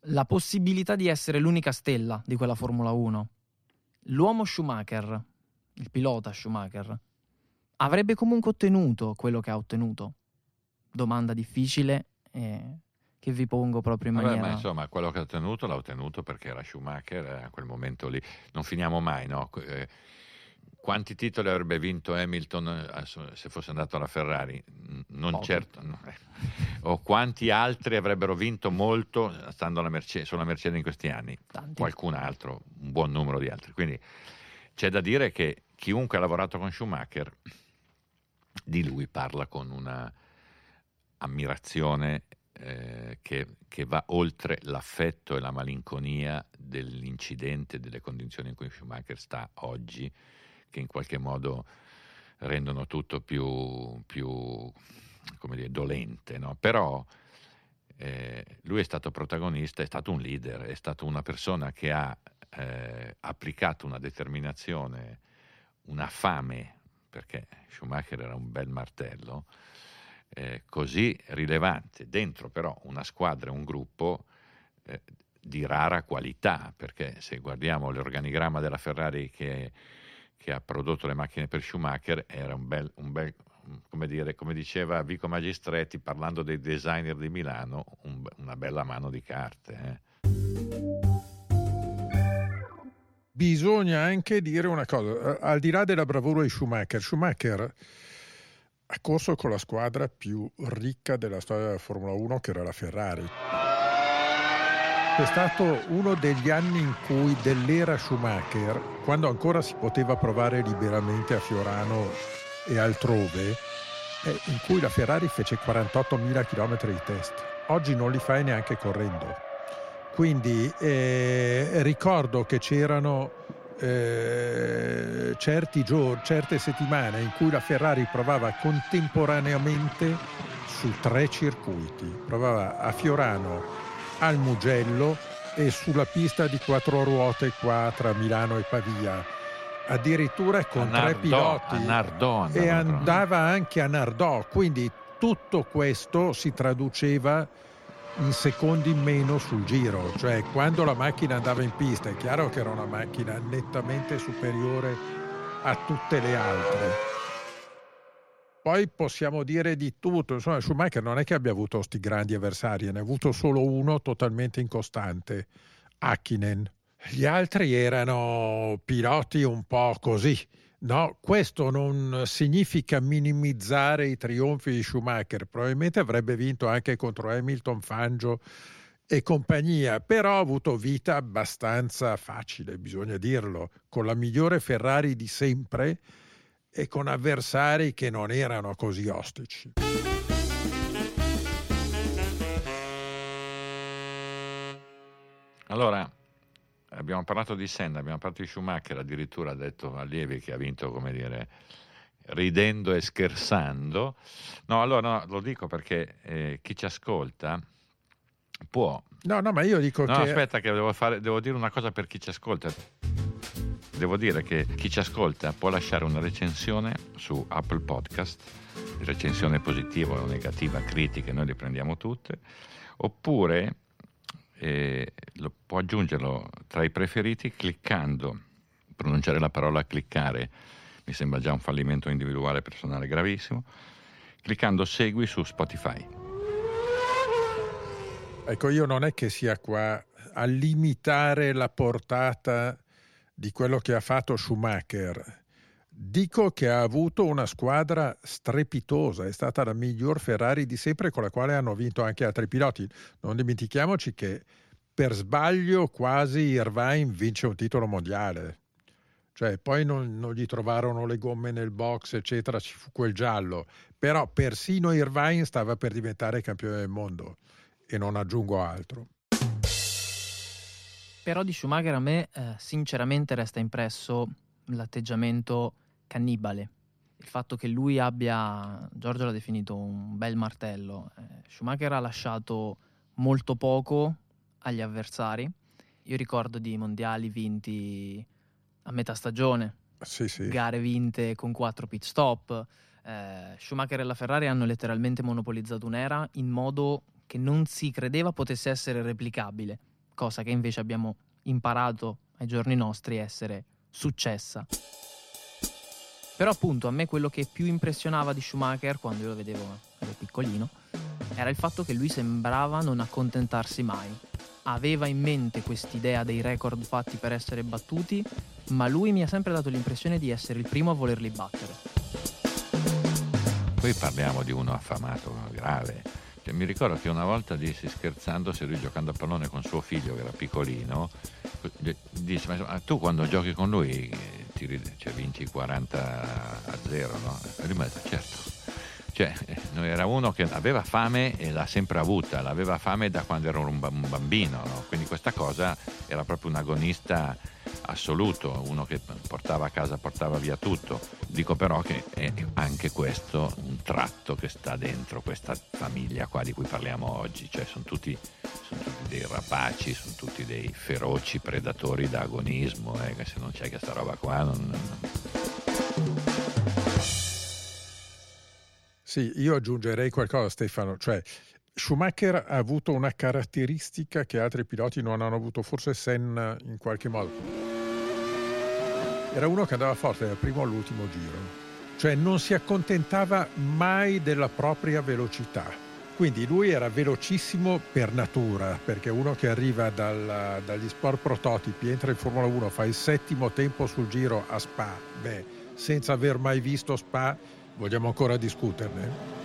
la possibilità di essere l'unica stella di quella Formula uno, l'uomo Schumacher, il pilota Schumacher, avrebbe comunque ottenuto quello che ha ottenuto? Domanda difficile eh, che vi pongo proprio in Vabbè, maniera... Ma insomma, quello che ha ottenuto l'ha ottenuto perché era Schumacher a quel momento lì. Non finiamo mai, no? Eh, Quanti titoli avrebbe vinto Hamilton se fosse andato alla Ferrari? Non Poco. certo. No. O quanti altri avrebbero vinto molto stando alla Mercedes, sulla Mercedes in questi anni? Tanti. Qualcun altro, un buon numero di altri. Quindi c'è da dire che chiunque ha lavorato con Schumacher di lui parla con una ammirazione eh, che, che va oltre l'affetto e la malinconia dell'incidente, delle condizioni in cui Schumacher sta oggi, che in qualche modo rendono tutto più, più come dire, dolente, no? Però eh, lui è stato protagonista, è stato un leader, è stata una persona che ha eh, applicato una determinazione, una fame, perché Schumacher era un bel martello, eh, così rilevante, dentro però una squadra, un gruppo eh, di rara qualità, perché se guardiamo l'organigramma della Ferrari che che ha prodotto le macchine per Schumacher, era un bel, un bel come dire, come diceva Vico Magistretti parlando dei designer di Milano, un, una bella mano di carte. Eh. Bisogna anche dire una cosa, al di là della bravura di Schumacher, Schumacher ha corso con la squadra più ricca della storia della Formula uno, che era la Ferrari. È stato uno degli anni in cui, dell'era Schumacher, quando ancora si poteva provare liberamente a Fiorano e altrove, in cui la Ferrari fece quarantottomila chilometri di test. Oggi non li fai neanche correndo. Quindi eh, ricordo che c'erano eh, certi giorni, certe settimane in cui la Ferrari provava contemporaneamente su tre circuiti. Provava a Fiorano, al Mugello e sulla pista di quattro ruote qua tra Milano e Pavia, addirittura con Nardò, tre piloti, Nardò, e andava anche a Nardò. Quindi tutto questo si traduceva in secondi in meno sul giro, cioè quando la macchina andava in pista è chiaro che era una macchina nettamente superiore a tutte le altre. Poi possiamo dire di tutto, insomma Schumacher non è che abbia avuto sti grandi avversari, ne ha avuto solo uno totalmente incostante, Häkkinen. Gli altri erano piloti un po' così, no? Questo non significa minimizzare i trionfi di Schumacher, probabilmente avrebbe vinto anche contro Hamilton, Fangio e compagnia, però ha avuto vita abbastanza facile, bisogna dirlo, con la migliore Ferrari di sempre e con avversari che non erano così ostici. Allora, abbiamo parlato di Senna, abbiamo parlato di Schumacher, addirittura ha detto Allievi che ha vinto, come dire, ridendo e scherzando. No, allora no, lo dico perché eh, chi ci ascolta può... No, no, ma io dico no, che... No, aspetta che devo, fare, devo dire una cosa per chi ci ascolta. Devo dire che chi ci ascolta può lasciare una recensione su Apple Podcast, recensione positiva o negativa, critiche, noi le prendiamo tutte, oppure... E lo, può aggiungerlo tra i preferiti cliccando, pronunciare la parola cliccare mi sembra già un fallimento individuale personale gravissimo, cliccando segui su Spotify. Ecco, io non è che sia qua a limitare la portata di quello che ha fatto Schumacher, dico che ha avuto una squadra strepitosa, è stata la miglior Ferrari di sempre, con la quale hanno vinto anche altri piloti. Non dimentichiamoci che per sbaglio quasi Irvine vince un titolo mondiale, cioè poi non, non gli trovarono le gomme nel box eccetera, ci fu quel giallo, però persino Irvine stava per diventare campione del mondo e non aggiungo altro. Però di Schumacher a me eh, sinceramente resta impresso l'atteggiamento cannibale, il fatto che lui abbia, Giorgio l'ha definito un bel martello, eh, Schumacher ha lasciato molto poco agli avversari. Io ricordo di mondiali vinti a metà stagione, sì, sì. Gare vinte con quattro pit stop, eh, Schumacher e la Ferrari hanno letteralmente monopolizzato un'era in modo che non si credeva potesse essere replicabile, cosa che invece abbiamo imparato ai giorni nostri essere successa. Però appunto a me quello che più impressionava di Schumacher, quando io lo vedevo, ero piccolino, era il fatto che lui sembrava non accontentarsi mai. Aveva in mente quest'idea dei record fatti per essere battuti, ma lui mi ha sempre dato l'impressione di essere il primo a volerli battere. Poi parliamo di uno affamato, grave. Cioè, mi ricordo che una volta dissi scherzando, se lui giocando a pallone con suo figlio che era piccolino, dice, ma tu quando giochi con lui ti, cioè, vinci quaranta a zero, no? E lui mi ha detto certo, cioè era uno che aveva fame e l'ha sempre avuta, l'aveva fame da quando era un bambino, no? Quindi questa cosa, era proprio un agonista assoluto, uno che portava a casa, portava via tutto. Dico però che è anche questo un tratto che sta dentro questa famiglia qua di cui parliamo oggi, cioè sono tutti, sono tutti dei rapaci, sono tutti dei feroci predatori da agonismo, eh, che se non c'è questa roba qua non, non... Sì, io aggiungerei qualcosa, Stefano, cioè Schumacher ha avuto una caratteristica che altri piloti non hanno avuto, forse Senna in qualche modo. Era uno che andava forte dal primo all'ultimo giro, cioè non si accontentava mai della propria velocità, quindi lui era velocissimo per natura, perché uno che arriva dalla, dagli sport prototipi, entra in Formula uno, fa il settimo tempo sul giro a Spa, beh, senza aver mai visto Spa vogliamo ancora discuterne.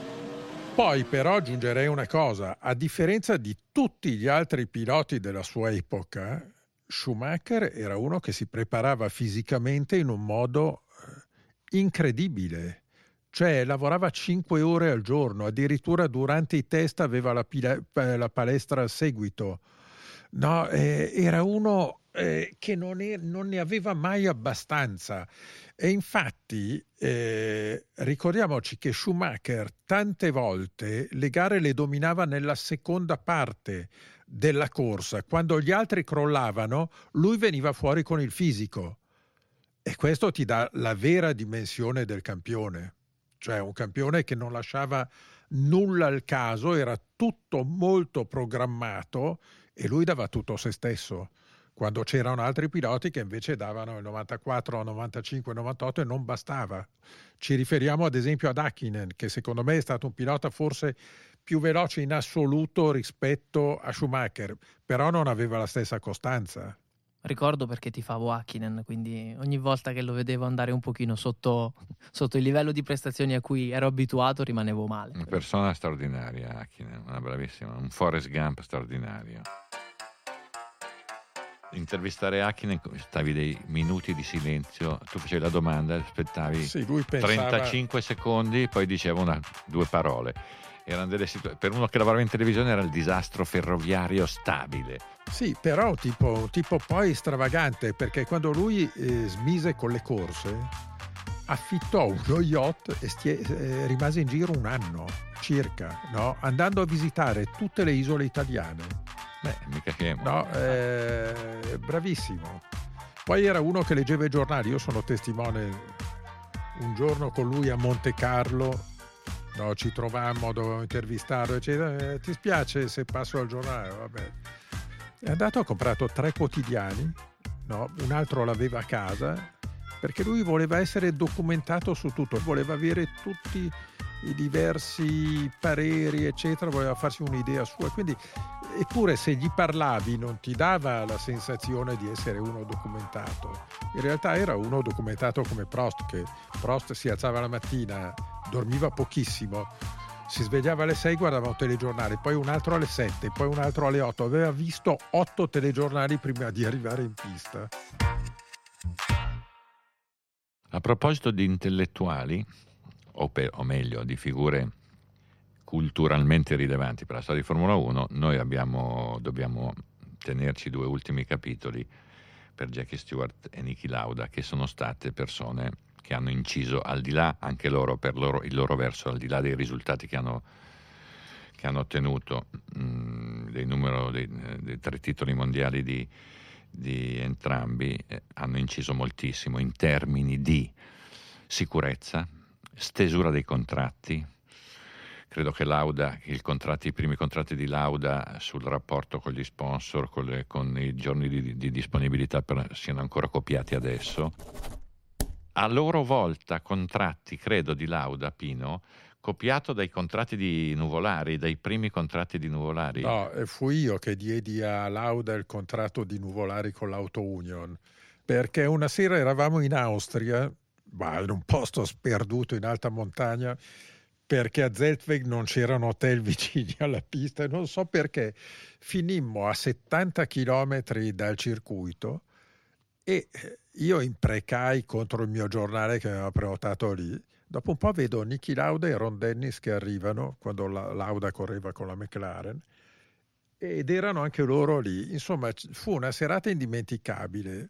Poi però aggiungerei una cosa, a differenza di tutti gli altri piloti della sua epoca, Schumacher era uno che si preparava fisicamente in un modo incredibile, cioè lavorava cinque ore al giorno, addirittura durante i test aveva la, pila- la palestra a seguito, no, eh, era uno eh, che non, è, non ne aveva mai abbastanza. E infatti eh, ricordiamoci che Schumacher tante volte le gare le dominava nella seconda parte della corsa, quando gli altri crollavano lui veniva fuori con il fisico, e questo ti dà la vera dimensione del campione, cioè un campione che non lasciava nulla al caso, era tutto molto programmato e lui dava tutto se stesso, quando c'erano altri piloti che invece davano il novantaquattro, novantacinque, novantotto e non bastava. Ci riferiamo ad esempio ad Häkkinen, che secondo me è stato un pilota forse più veloce in assoluto rispetto a Schumacher, però non aveva la stessa costanza. ricordo perché tifavo Häkkinen, quindi ogni volta che lo vedevo andare un pochino sotto, sotto il livello di prestazioni a cui ero abituato rimanevo male. Una persona straordinaria Häkkinen, una bravissima, un Forrest Gump straordinario. Intervistare Häkkinen, stavi dei minuti di silenzio, tu facevi la domanda, aspettavi sì, lui pensava... trentacinque secondi, poi diceva una, due parole. Erano delle situ- per uno che lavorava in televisione era il disastro ferroviario stabile. Sì, però tipo, tipo poi stravagante, perché quando lui eh, smise con le corse, affittò uno yacht e stie- eh, rimase in giro un anno circa, no? Andando a visitare tutte le isole italiane. Beh, mica che... No, eh, bravissimo. Poi era uno che leggeva i giornali, io sono testimone un giorno con lui a Monte Carlo, no, ci trovammo, dovevo intervistarlo, eccetera. Ti spiace se passo al giornale? Vabbè. È andato, ha comprato tre quotidiani, no? Un altro l'aveva a casa, perché lui voleva essere documentato su tutto, voleva avere tutti i diversi pareri, eccetera, voleva farsi un'idea sua, quindi eppure se gli parlavi non ti dava la sensazione di essere uno documentato, in realtà era uno documentato come Prost, che Prost si alzava la mattina, dormiva pochissimo, si svegliava alle sei, guardava un telegiornale, poi un altro alle sette, poi un altro alle otto, aveva visto otto telegiornali prima di arrivare in pista. A proposito di intellettuali, o, per, o meglio di figure culturalmente rilevanti per la storia di Formula uno, noi abbiamo, dobbiamo tenerci due ultimi capitoli per Jackie Stewart e Niki Lauda, che sono state persone che hanno inciso al di là, anche loro per loro, il loro verso, al di là dei risultati che hanno, che hanno ottenuto, mh, dei, numero, dei, dei tre titoli mondiali di, di entrambi, eh, hanno inciso moltissimo in termini di sicurezza, stesura dei contratti. Credo che Lauda, il contratti, i primi contratti di Lauda sul rapporto con gli sponsor, con, le, con i giorni di, di disponibilità per, siano ancora copiati adesso. A loro volta contratti, credo, di Lauda, Pino, copiato dai contratti di Nuvolari, dai primi contratti di Nuvolari. No, fui io che diedi a Lauda il contratto di Nuvolari con l'Auto Union, perché una sera eravamo in Austria, bah, in un posto sperduto in alta montagna, perché a Zeltweg non c'erano hotel vicini alla pista e non so perché finimmo a settanta chilometri dal circuito e io imprecai contro il mio giornale che aveva prenotato lì. Dopo un po' vedo Niki Lauda e Ron Dennis che arrivano quando la Lauda correva con la McLaren ed erano anche loro lì. Insomma, fu una serata indimenticabile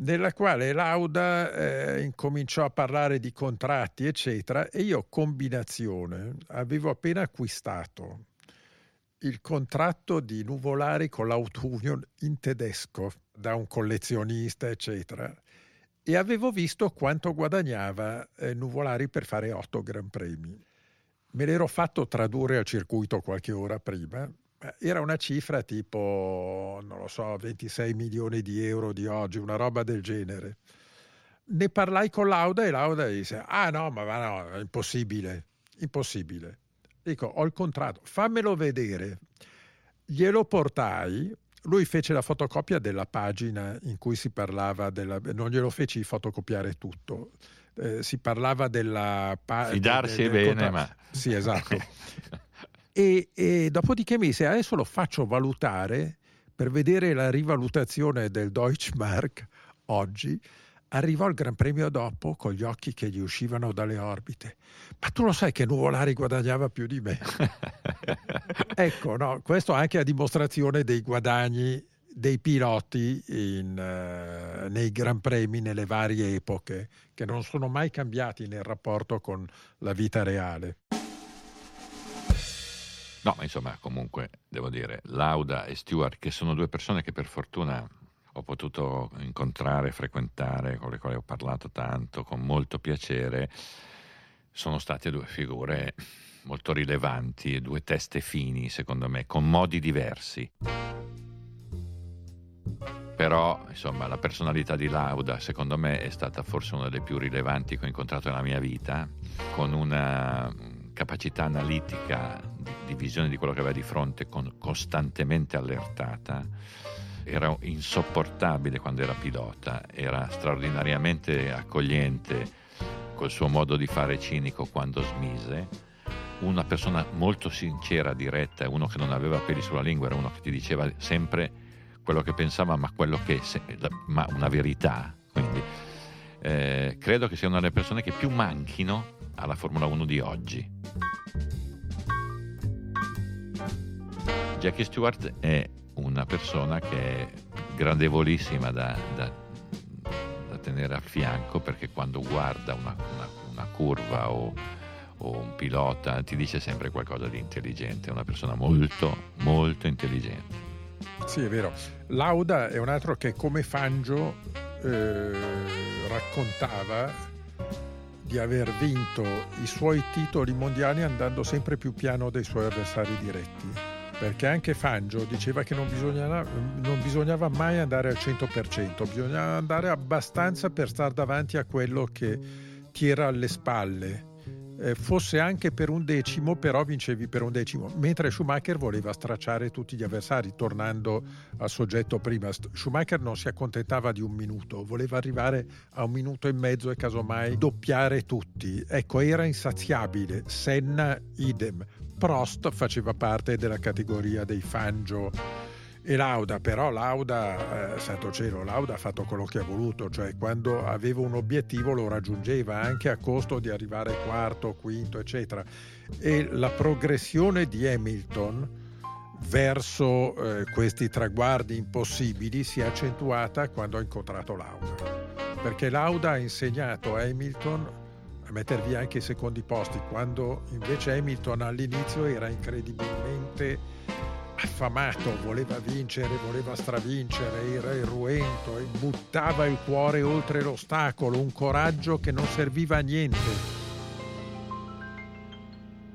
nella quale Lauda eh, incominciò a parlare di contratti, eccetera, e io, combinazione, avevo appena acquistato il contratto di Nuvolari con l'Auto Union in tedesco da un collezionista, eccetera, e avevo visto quanto guadagnava eh, Nuvolari per fare otto Gran Premi. Me l'ero fatto tradurre al circuito qualche ora prima. Era una cifra tipo, non lo so, ventisei milioni di euro di oggi, una roba del genere. Ne parlai con Lauda e Lauda disse: ah no, ma no, è impossibile, impossibile. Dico, ho il contratto, fammelo vedere. Glielo portai, lui fece la fotocopia della pagina in cui si parlava, della, non glielo feci fotocopiare tutto. Eh, si parlava della pagina. Fidarsi del, del bene, contratto. Ma... Sì, esatto. E, e dopodiché mi disse: adesso lo faccio valutare per vedere la rivalutazione del Deutsche Mark oggi. Arrivò al Gran Premio dopo con gli occhi che gli uscivano dalle orbite. Ma tu lo sai che Nuvolari guadagnava più di me? Ecco, no, questo anche a dimostrazione dei guadagni dei piloti in, eh, nei Gran Premi nelle varie epoche, che non sono mai cambiati nel rapporto con la vita reale. No, ma insomma, comunque, devo dire, Lauda e Stewart, che sono due persone che per fortuna ho potuto incontrare, frequentare, con le quali ho parlato tanto, con molto piacere, sono state due figure molto rilevanti, due teste fini, secondo me, con modi diversi. Però, insomma, la personalità di Lauda, secondo me, è stata forse una delle più rilevanti che ho incontrato nella mia vita, con una capacità analitica, di visione di quello che aveva di fronte, con, costantemente allertata, era insopportabile quando era pilota, era straordinariamente accogliente col suo modo di fare cinico quando smise, una persona molto sincera, diretta, uno che non aveva peli sulla lingua, era uno che ti diceva sempre quello che pensava, ma quello che se, ma una verità. Quindi eh, credo che sia una delle persone che più manchino alla Formula uno di oggi. Jackie Stewart è una persona che è gradevolissima da, da, da tenere a fianco, perché quando guarda una, una, una curva o, o un pilota ti dice sempre qualcosa di intelligente, è una persona molto molto intelligente. Sì, è vero. Lauda è un altro che, come Fangio, eh, raccontava di aver vinto i suoi titoli mondiali andando sempre più piano dei suoi avversari diretti, perché anche Fangio diceva che non bisognava, non bisognava mai andare al cento per cento, bisognava andare abbastanza per star davanti a quello che ti era alle spalle, eh, fosse anche per un decimo, però vincevi per un decimo, mentre Schumacher voleva stracciare tutti gli avversari. Tornando al soggetto prima, Schumacher non si accontentava di un minuto, voleva arrivare a un minuto e mezzo e casomai doppiare tutti, ecco, era insaziabile. Senna idem, Prost faceva parte della categoria dei Fangio e Lauda, però Lauda, eh, santo cielo, Lauda ha fatto quello che ha voluto, cioè quando aveva un obiettivo lo raggiungeva anche a costo di arrivare quarto, quinto, eccetera. E la progressione di Hamilton verso eh, questi traguardi impossibili si è accentuata quando ha incontrato Lauda, perché Lauda ha insegnato a Hamilton a metter via anche i secondi posti, quando invece Hamilton all'inizio era incredibilmente affamato, voleva vincere, voleva stravincere, era irruento e buttava il cuore oltre l'ostacolo, un coraggio che non serviva a niente.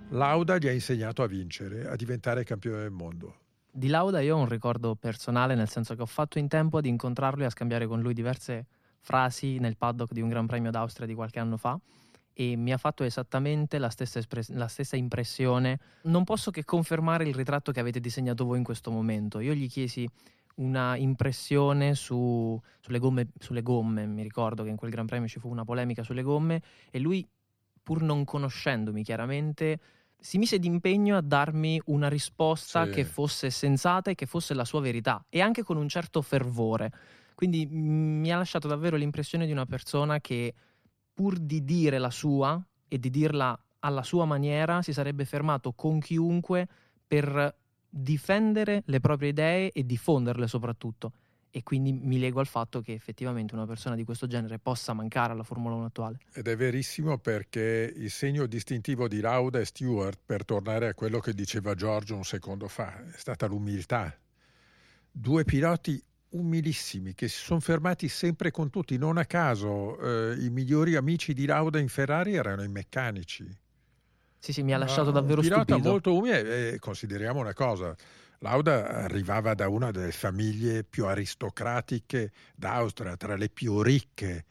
Lauda gli ha insegnato a vincere, a diventare campione del mondo. Di Lauda io ho un ricordo personale, nel senso che ho fatto in tempo ad incontrarlo e a scambiare con lui diverse frasi nel paddock di un Gran Premio d'Austria di qualche anno fa, e mi ha fatto esattamente la stessa, espres- la stessa impressione. Non posso che confermare il ritratto che avete disegnato voi in questo momento. Io gli chiesi una impressione su, sulle, gomme, sulle gomme, mi ricordo che in quel Gran Premio ci fu una polemica sulle gomme e lui, pur non conoscendomi chiaramente, si mise d'impegno a darmi una risposta sì. che fosse sensata e che fosse la sua verità, e anche con un certo fervore. Quindi mi ha lasciato davvero l'impressione di una persona che, pur di dire la sua e di dirla alla sua maniera, si sarebbe fermato con chiunque per difendere le proprie idee e diffonderle soprattutto. E quindi mi lego al fatto che effettivamente una persona di questo genere possa mancare alla Formula uno attuale. Ed è verissimo, perché il segno distintivo di Lauda e Stewart, per tornare a quello che diceva Giorgio un secondo fa, è stata l'umiltà. Due piloti umilissimi che si sono fermati sempre con tutti. Non a caso eh, i migliori amici di Lauda in Ferrari erano i meccanici. Sì, sì, mi ha lasciato no, davvero stupito. Un pilota molto umile, e consideriamo una cosa, Lauda arrivava da una delle famiglie più aristocratiche d'Austria, tra le più ricche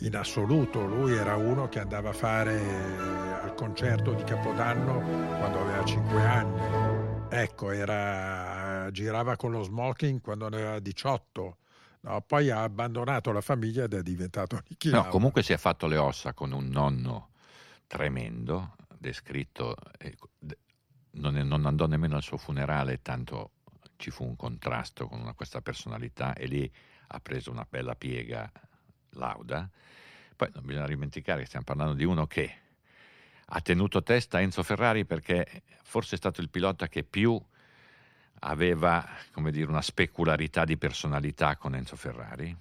in assoluto. Lui era uno che andava a fare al concerto di Capodanno quando aveva cinque anni. Ecco, era, girava con lo smoking quando ne aveva diciotto, no, poi ha abbandonato la famiglia ed è diventato ricchino. No, comunque si è fatto le ossa con un nonno tremendo, descritto, eh, non, è, non andò nemmeno al suo funerale, tanto ci fu un contrasto con una, questa personalità, e lì ha preso una bella piega Lauda. Poi non bisogna dimenticare che stiamo parlando di uno che ha tenuto testa a Enzo Ferrari, perché forse è stato il pilota che più aveva, come dire, una specularità di personalità con Enzo Ferrari.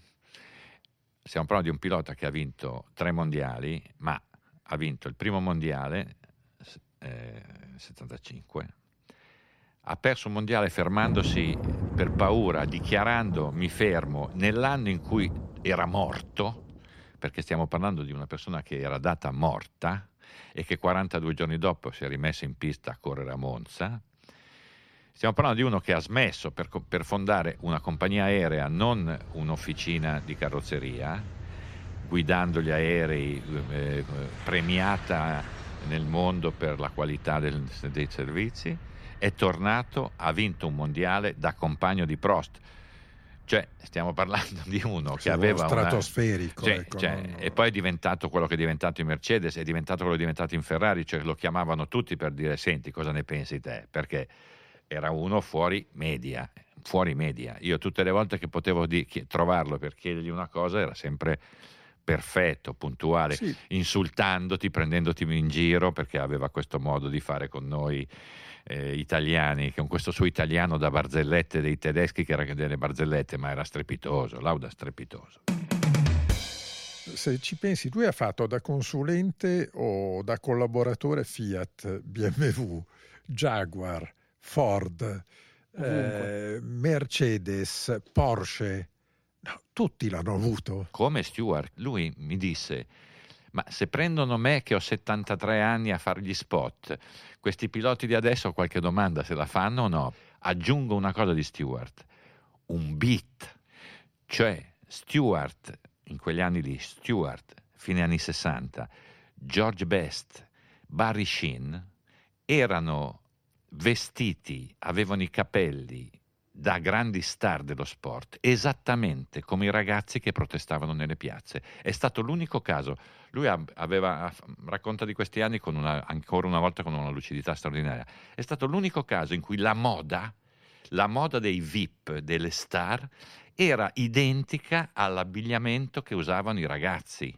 Stiamo parlando di un pilota che ha vinto tre mondiali, ma ha vinto il primo mondiale eh, settantacinque, ha perso un mondiale fermandosi per paura, dichiarando mi fermo nell'anno in cui era morto, perché stiamo parlando di una persona che era data morta e che quarantadue giorni dopo si è rimesso in pista a correre a Monza. Stiamo parlando di uno che ha smesso per, per fondare una compagnia aerea, non un'officina di carrozzeria, guidando gli aerei, eh, premiata nel mondo per la qualità del, dei servizi. È tornato, ha vinto un mondiale da compagno di Prost. Cioè, stiamo parlando di uno che sì, aveva uno stratosferico, una... cioè, ecco, cioè, non... e poi è diventato quello che è diventato in Mercedes, è diventato quello che è diventato in Ferrari, cioè lo chiamavano tutti per dire senti cosa ne pensi te, perché era uno fuori media, fuori media. Io tutte le volte che potevo di... trovarlo per chiedergli una cosa era sempre perfetto, puntuale, sì. insultandoti, prendendoti in giro, perché aveva questo modo di fare con noi Eh, italiani, con questo suo italiano da barzellette dei tedeschi, che era che delle barzellette, ma era strepitoso, Lauda strepitoso. Se ci pensi, lui ha fatto da consulente o da collaboratore Fiat, B M W, Jaguar, Ford, eh, Mercedes, Porsche, no, tutti l'hanno avuto. Come Stewart, lui mi disse: ma se prendono me che ho settantatré anni a fare gli spot, questi piloti di adesso qualche domanda se la fanno o no? Aggiungo una cosa di Stewart, un beat, cioè Stewart, in quegli anni lì, Stewart, fine anni sessanta, George Best, Barry Sheen, erano vestiti, avevano i capelli da grandi star dello sport, esattamente come i ragazzi che protestavano nelle piazze. È stato l'unico caso. Lui aveva, racconta di questi anni con una, ancora una volta con una lucidità straordinaria, è stato l'unico caso in cui la moda, la moda dei V I P, delle star, era identica all'abbigliamento che usavano i ragazzi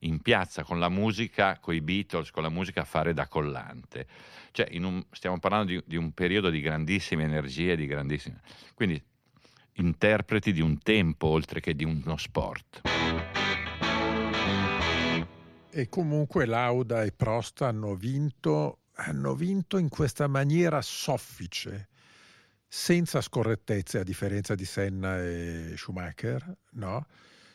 in piazza, con la musica, con i Beatles, con la musica a fare da collante. Cioè, in un, stiamo parlando di, di un periodo di grandissime energie, di grandissime, quindi interpreti di un tempo oltre che di uno sport. E comunque Lauda e Prost hanno vinto, hanno vinto in questa maniera soffice, senza scorrettezze, a differenza di Senna e Schumacher, no?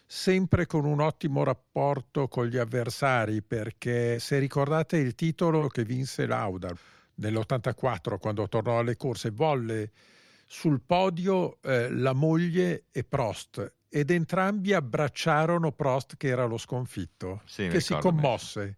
Sempre con un ottimo rapporto con gli avversari, perché se ricordate il titolo che vinse Lauda nell'ottantaquattro, quando tornò alle corse, volle sul podio eh, la moglie e Prost, ed entrambi abbracciarono Prost, che era lo sconfitto, sì, che si commosse. Me.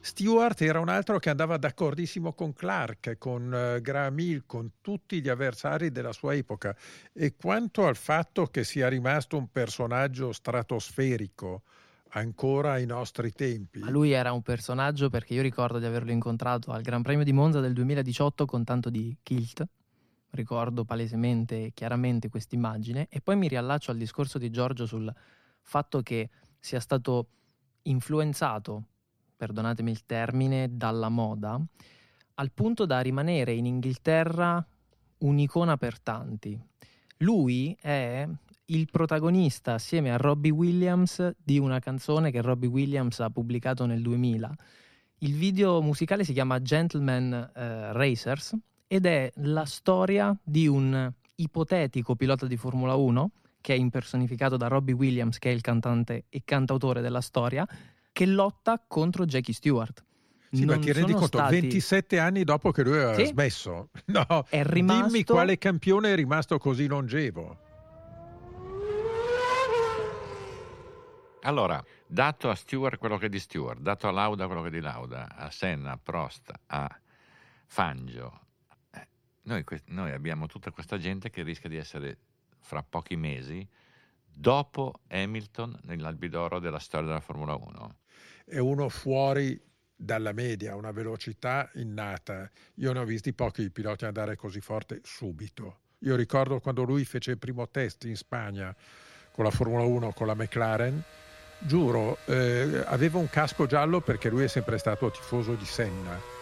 Stewart era un altro che andava d'accordissimo con Clark, con uh, Graham Hill, con tutti gli avversari della sua epoca. E quanto al fatto che sia rimasto un personaggio stratosferico ancora ai nostri tempi. Ma lui era un personaggio, perché io ricordo di averlo incontrato al Gran Premio di Monza del duemiladiciotto con tanto di kilt. Ricordo palesemente e chiaramente quest'immagine, e poi mi riallaccio al discorso di Giorgio sul fatto che sia stato influenzato, perdonatemi il termine, dalla moda, al punto da rimanere in Inghilterra un'icona per tanti. Lui è il protagonista, assieme a Robbie Williams, di una canzone che Robbie Williams ha pubblicato nel duemila. Il video musicale si chiama Gentleman eh, Racers, ed è la storia di un ipotetico pilota di Formula uno, che è impersonificato da Robbie Williams, che è il cantante e cantautore della storia, che lotta contro Jackie Stewart. Sì, non ma ti rendi conto, stati... ventisette anni dopo che lui aveva sì? smesso. No, è rimasto... Dimmi quale campione è rimasto così longevo. Allora, dato a Stewart quello che è di Stewart, dato a Lauda quello che è di Lauda, a Senna, a Prost, a Fangio, noi, noi abbiamo tutta questa gente che rischia di essere fra pochi mesi dopo Hamilton nell'albidoro della storia della Formula uno. È uno fuori dalla media, una velocità innata. Io ne ho visti pochi piloti andare così forte subito. Io ricordo quando lui fece il primo test in Spagna con la Formula uno, con la McLaren, giuro, eh, aveva un casco giallo, perché lui è sempre stato tifoso di Senna.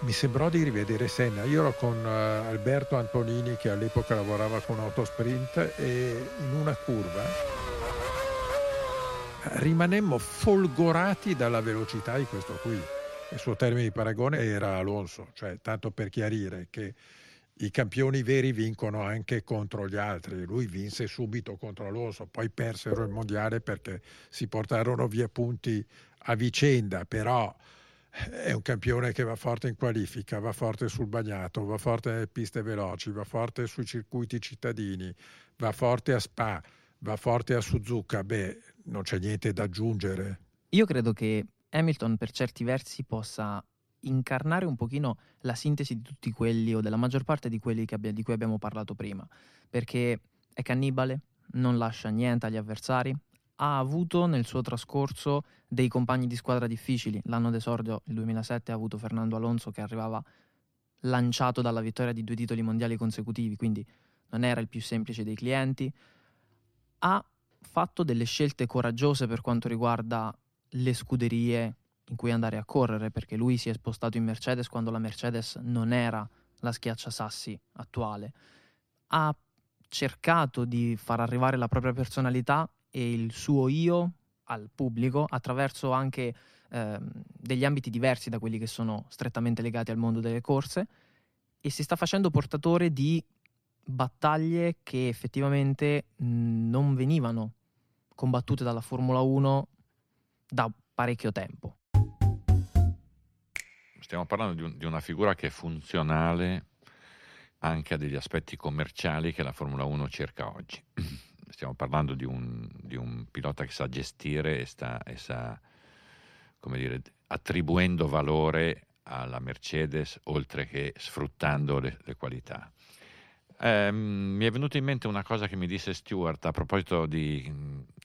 Mi sembrò di rivedere Senna. Io ero con uh, Alberto Antonini, che all'epoca lavorava con Autosprint, e in una curva rimanemmo folgorati dalla velocità di questo qui. Il suo termine di paragone era Alonso, cioè tanto per chiarire che i campioni veri vincono anche contro gli altri. Lui vinse subito contro Alonso, poi persero il mondiale perché si portarono via punti a vicenda, però è un campione che va forte in qualifica, va forte sul bagnato, va forte nelle piste veloci, va forte sui circuiti cittadini, va forte a Spa, va forte a Suzuka. Beh, non c'è niente da aggiungere. Io credo che Hamilton per certi versi possa incarnare un pochino la sintesi di tutti quelli o della maggior parte di quelli che abbia, di cui abbiamo parlato prima, perché è cannibale, non lascia niente agli avversari, ha avuto nel suo trascorso dei compagni di squadra difficili. L'anno d'esordio, il duemilasette, ha avuto Fernando Alonso che arrivava lanciato dalla vittoria di due titoli mondiali consecutivi, quindi non era il più semplice dei clienti. Ha fatto delle scelte coraggiose per quanto riguarda le scuderie in cui andare a correre, perché lui si è spostato in Mercedes quando la Mercedes non era la schiacciasassi attuale. Ha cercato di far arrivare la propria personalità e il suo io al pubblico attraverso anche eh, degli ambiti diversi da quelli che sono strettamente legati al mondo delle corse, e si sta facendo portatore di battaglie che effettivamente non venivano combattute dalla Formula uno da parecchio tempo. Stiamo parlando di, un, di una figura che è funzionale anche a degli aspetti commerciali che la Formula uno cerca oggi. Stiamo parlando di un, di un pilota che sa gestire e sta, e sta, come dire, attribuendo valore alla Mercedes oltre che sfruttando le, le qualità. Eh, mi è venuta in mente una cosa che mi disse Stewart a proposito di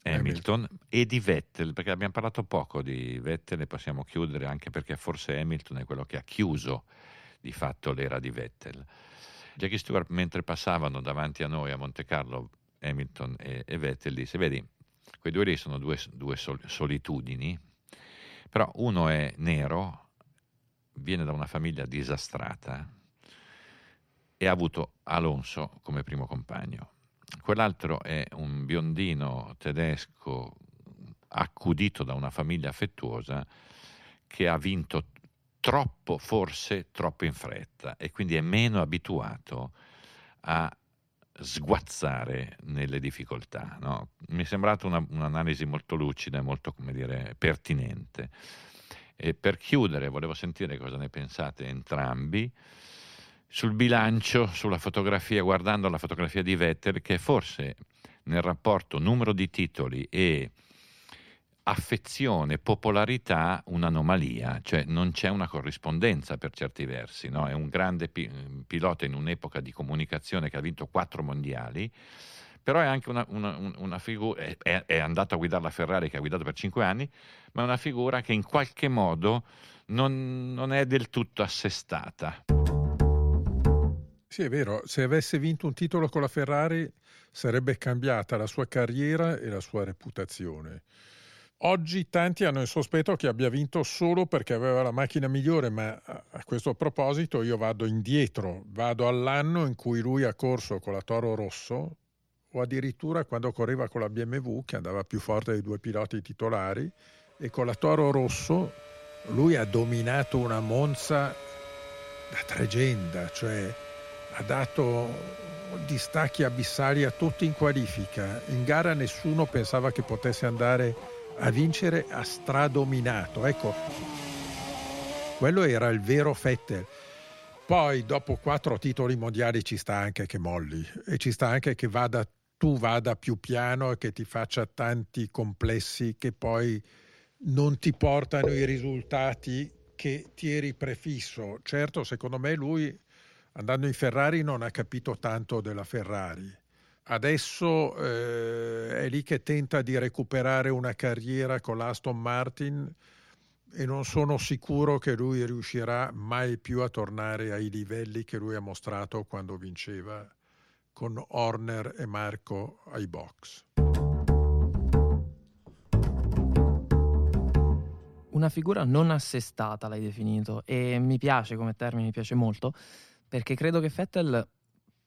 Hamilton e di Vettel, perché abbiamo parlato poco di Vettel e possiamo chiudere anche perché forse Hamilton è quello che ha chiuso di fatto l'era di Vettel. Jackie Stewart, mentre passavano davanti a noi a Monte Carlo Hamilton e, e Vettel, disse: vedi, quei due lì sono due, due sol- solitudini, però uno è nero, viene da una famiglia disastrata e ha avuto Alonso come primo compagno. Quell'altro è un biondino tedesco accudito da una famiglia affettuosa che ha vinto troppo, forse troppo in fretta, e quindi è meno abituato a sguazzare nelle difficoltà, no? Mi è sembrata una, un'analisi molto lucida e molto, come dire, pertinente. E per chiudere volevo sentire cosa ne pensate entrambi sul bilancio, sulla fotografia, guardando la fotografia di Vettel, che forse nel rapporto numero di titoli e affezione, popolarità, un'anomalia, cioè non c'è una corrispondenza per certi versi, no? È un grande pi- pilota in un'epoca di comunicazione che ha vinto quattro mondiali, però è anche una, una, una figura, è, è andato a guidare la Ferrari che ha guidato per cinque anni, ma è una figura che in qualche modo non, non è del tutto assestata. Sì, è vero, se avesse vinto un titolo con la Ferrari sarebbe cambiata la sua carriera e la sua reputazione. Oggi tanti hanno il sospetto che abbia vinto solo perché aveva la macchina migliore, ma a questo proposito io vado indietro, vado all'anno in cui lui ha corso con la Toro Rosso, o addirittura quando correva con la B M W che andava più forte dei due piloti titolari, e con la Toro Rosso lui ha dominato una Monza da tregenda, cioè ha dato distacchi abissali a tutti in qualifica. In gara nessuno pensava che potesse andare a vincere, ha stradominato. Ecco, quello era il vero Vettel. Poi dopo quattro titoli mondiali ci sta anche che molli, e ci sta anche che vada, tu vada più piano e che ti faccia tanti complessi che poi non ti portano i risultati che ti eri prefisso. Certo, secondo me lui andando in Ferrari non ha capito tanto della Ferrari. Adesso eh, è lì che tenta di recuperare una carriera con l'Aston Martin, e non sono sicuro che lui riuscirà mai più a tornare ai livelli che lui ha mostrato quando vinceva con Horner e Marco ai box. Una figura non assestata l'hai definito, e mi piace come termine, mi piace molto, perché credo che Vettel,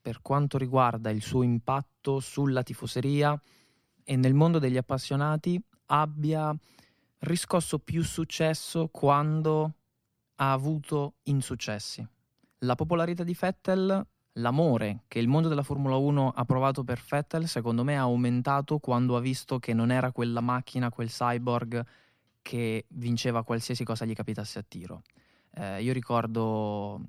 per quanto riguarda il suo impatto sulla tifoseria e nel mondo degli appassionati, abbia riscosso più successo quando ha avuto insuccessi. La popolarità di Vettel, l'amore che il mondo della Formula uno ha provato per Vettel, secondo me ha aumentato quando ha visto che non era quella macchina, quel cyborg che vinceva qualsiasi cosa gli capitasse a tiro. Eh, io ricordo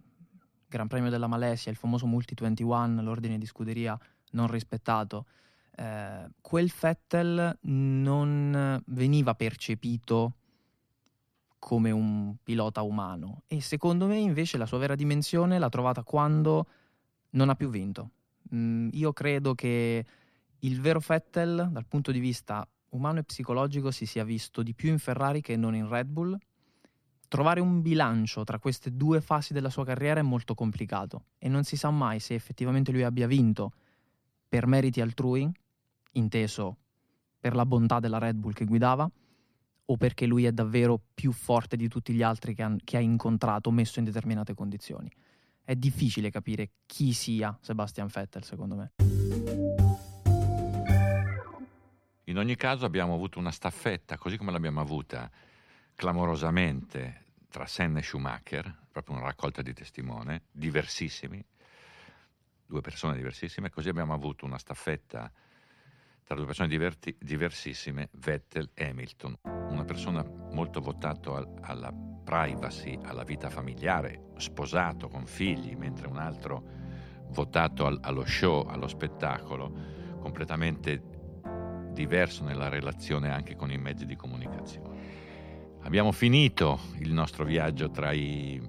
Gran Premio della Malesia, il famoso Multi ventuno, l'ordine di scuderia non rispettato. Eh, quel Vettel non veniva percepito come un pilota umano, e secondo me invece la sua vera dimensione l'ha trovata quando non ha più vinto. Mm, io credo che il vero Vettel dal punto di vista umano e psicologico si sia visto di più in Ferrari che non in Red Bull. Trovare un bilancio tra queste due fasi della sua carriera è molto complicato e non si sa mai se effettivamente lui abbia vinto per meriti altrui, inteso per la bontà della Red Bull che guidava, o perché lui è davvero più forte di tutti gli altri che ha, che ha incontrato, messo in determinate condizioni. È difficile capire chi sia Sebastian Vettel, secondo me. In ogni caso abbiamo avuto una staffetta, così come l'abbiamo avuta clamorosamente tra Senna e Schumacher, proprio una raccolta di testimoni diversissimi, due persone diversissime, così abbiamo avuto una staffetta tra due persone diverti, diversissime, Vettel e Hamilton. Una persona molto votata al, alla privacy, alla vita familiare, sposato, con figli, mentre un altro votato al, allo show, allo spettacolo, completamente diverso nella relazione anche con i mezzi di comunicazione. Abbiamo finito il nostro viaggio tra i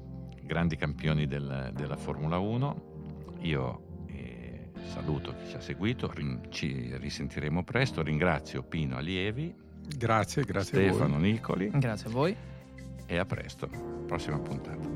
grandi campioni del, della Formula uno. Io saluto chi ci ha seguito, ci risentiremo presto. Ringrazio Pino Allievi. Grazie, grazie Stefano a voi. Nicoli. Grazie a voi. E a presto, prossima puntata.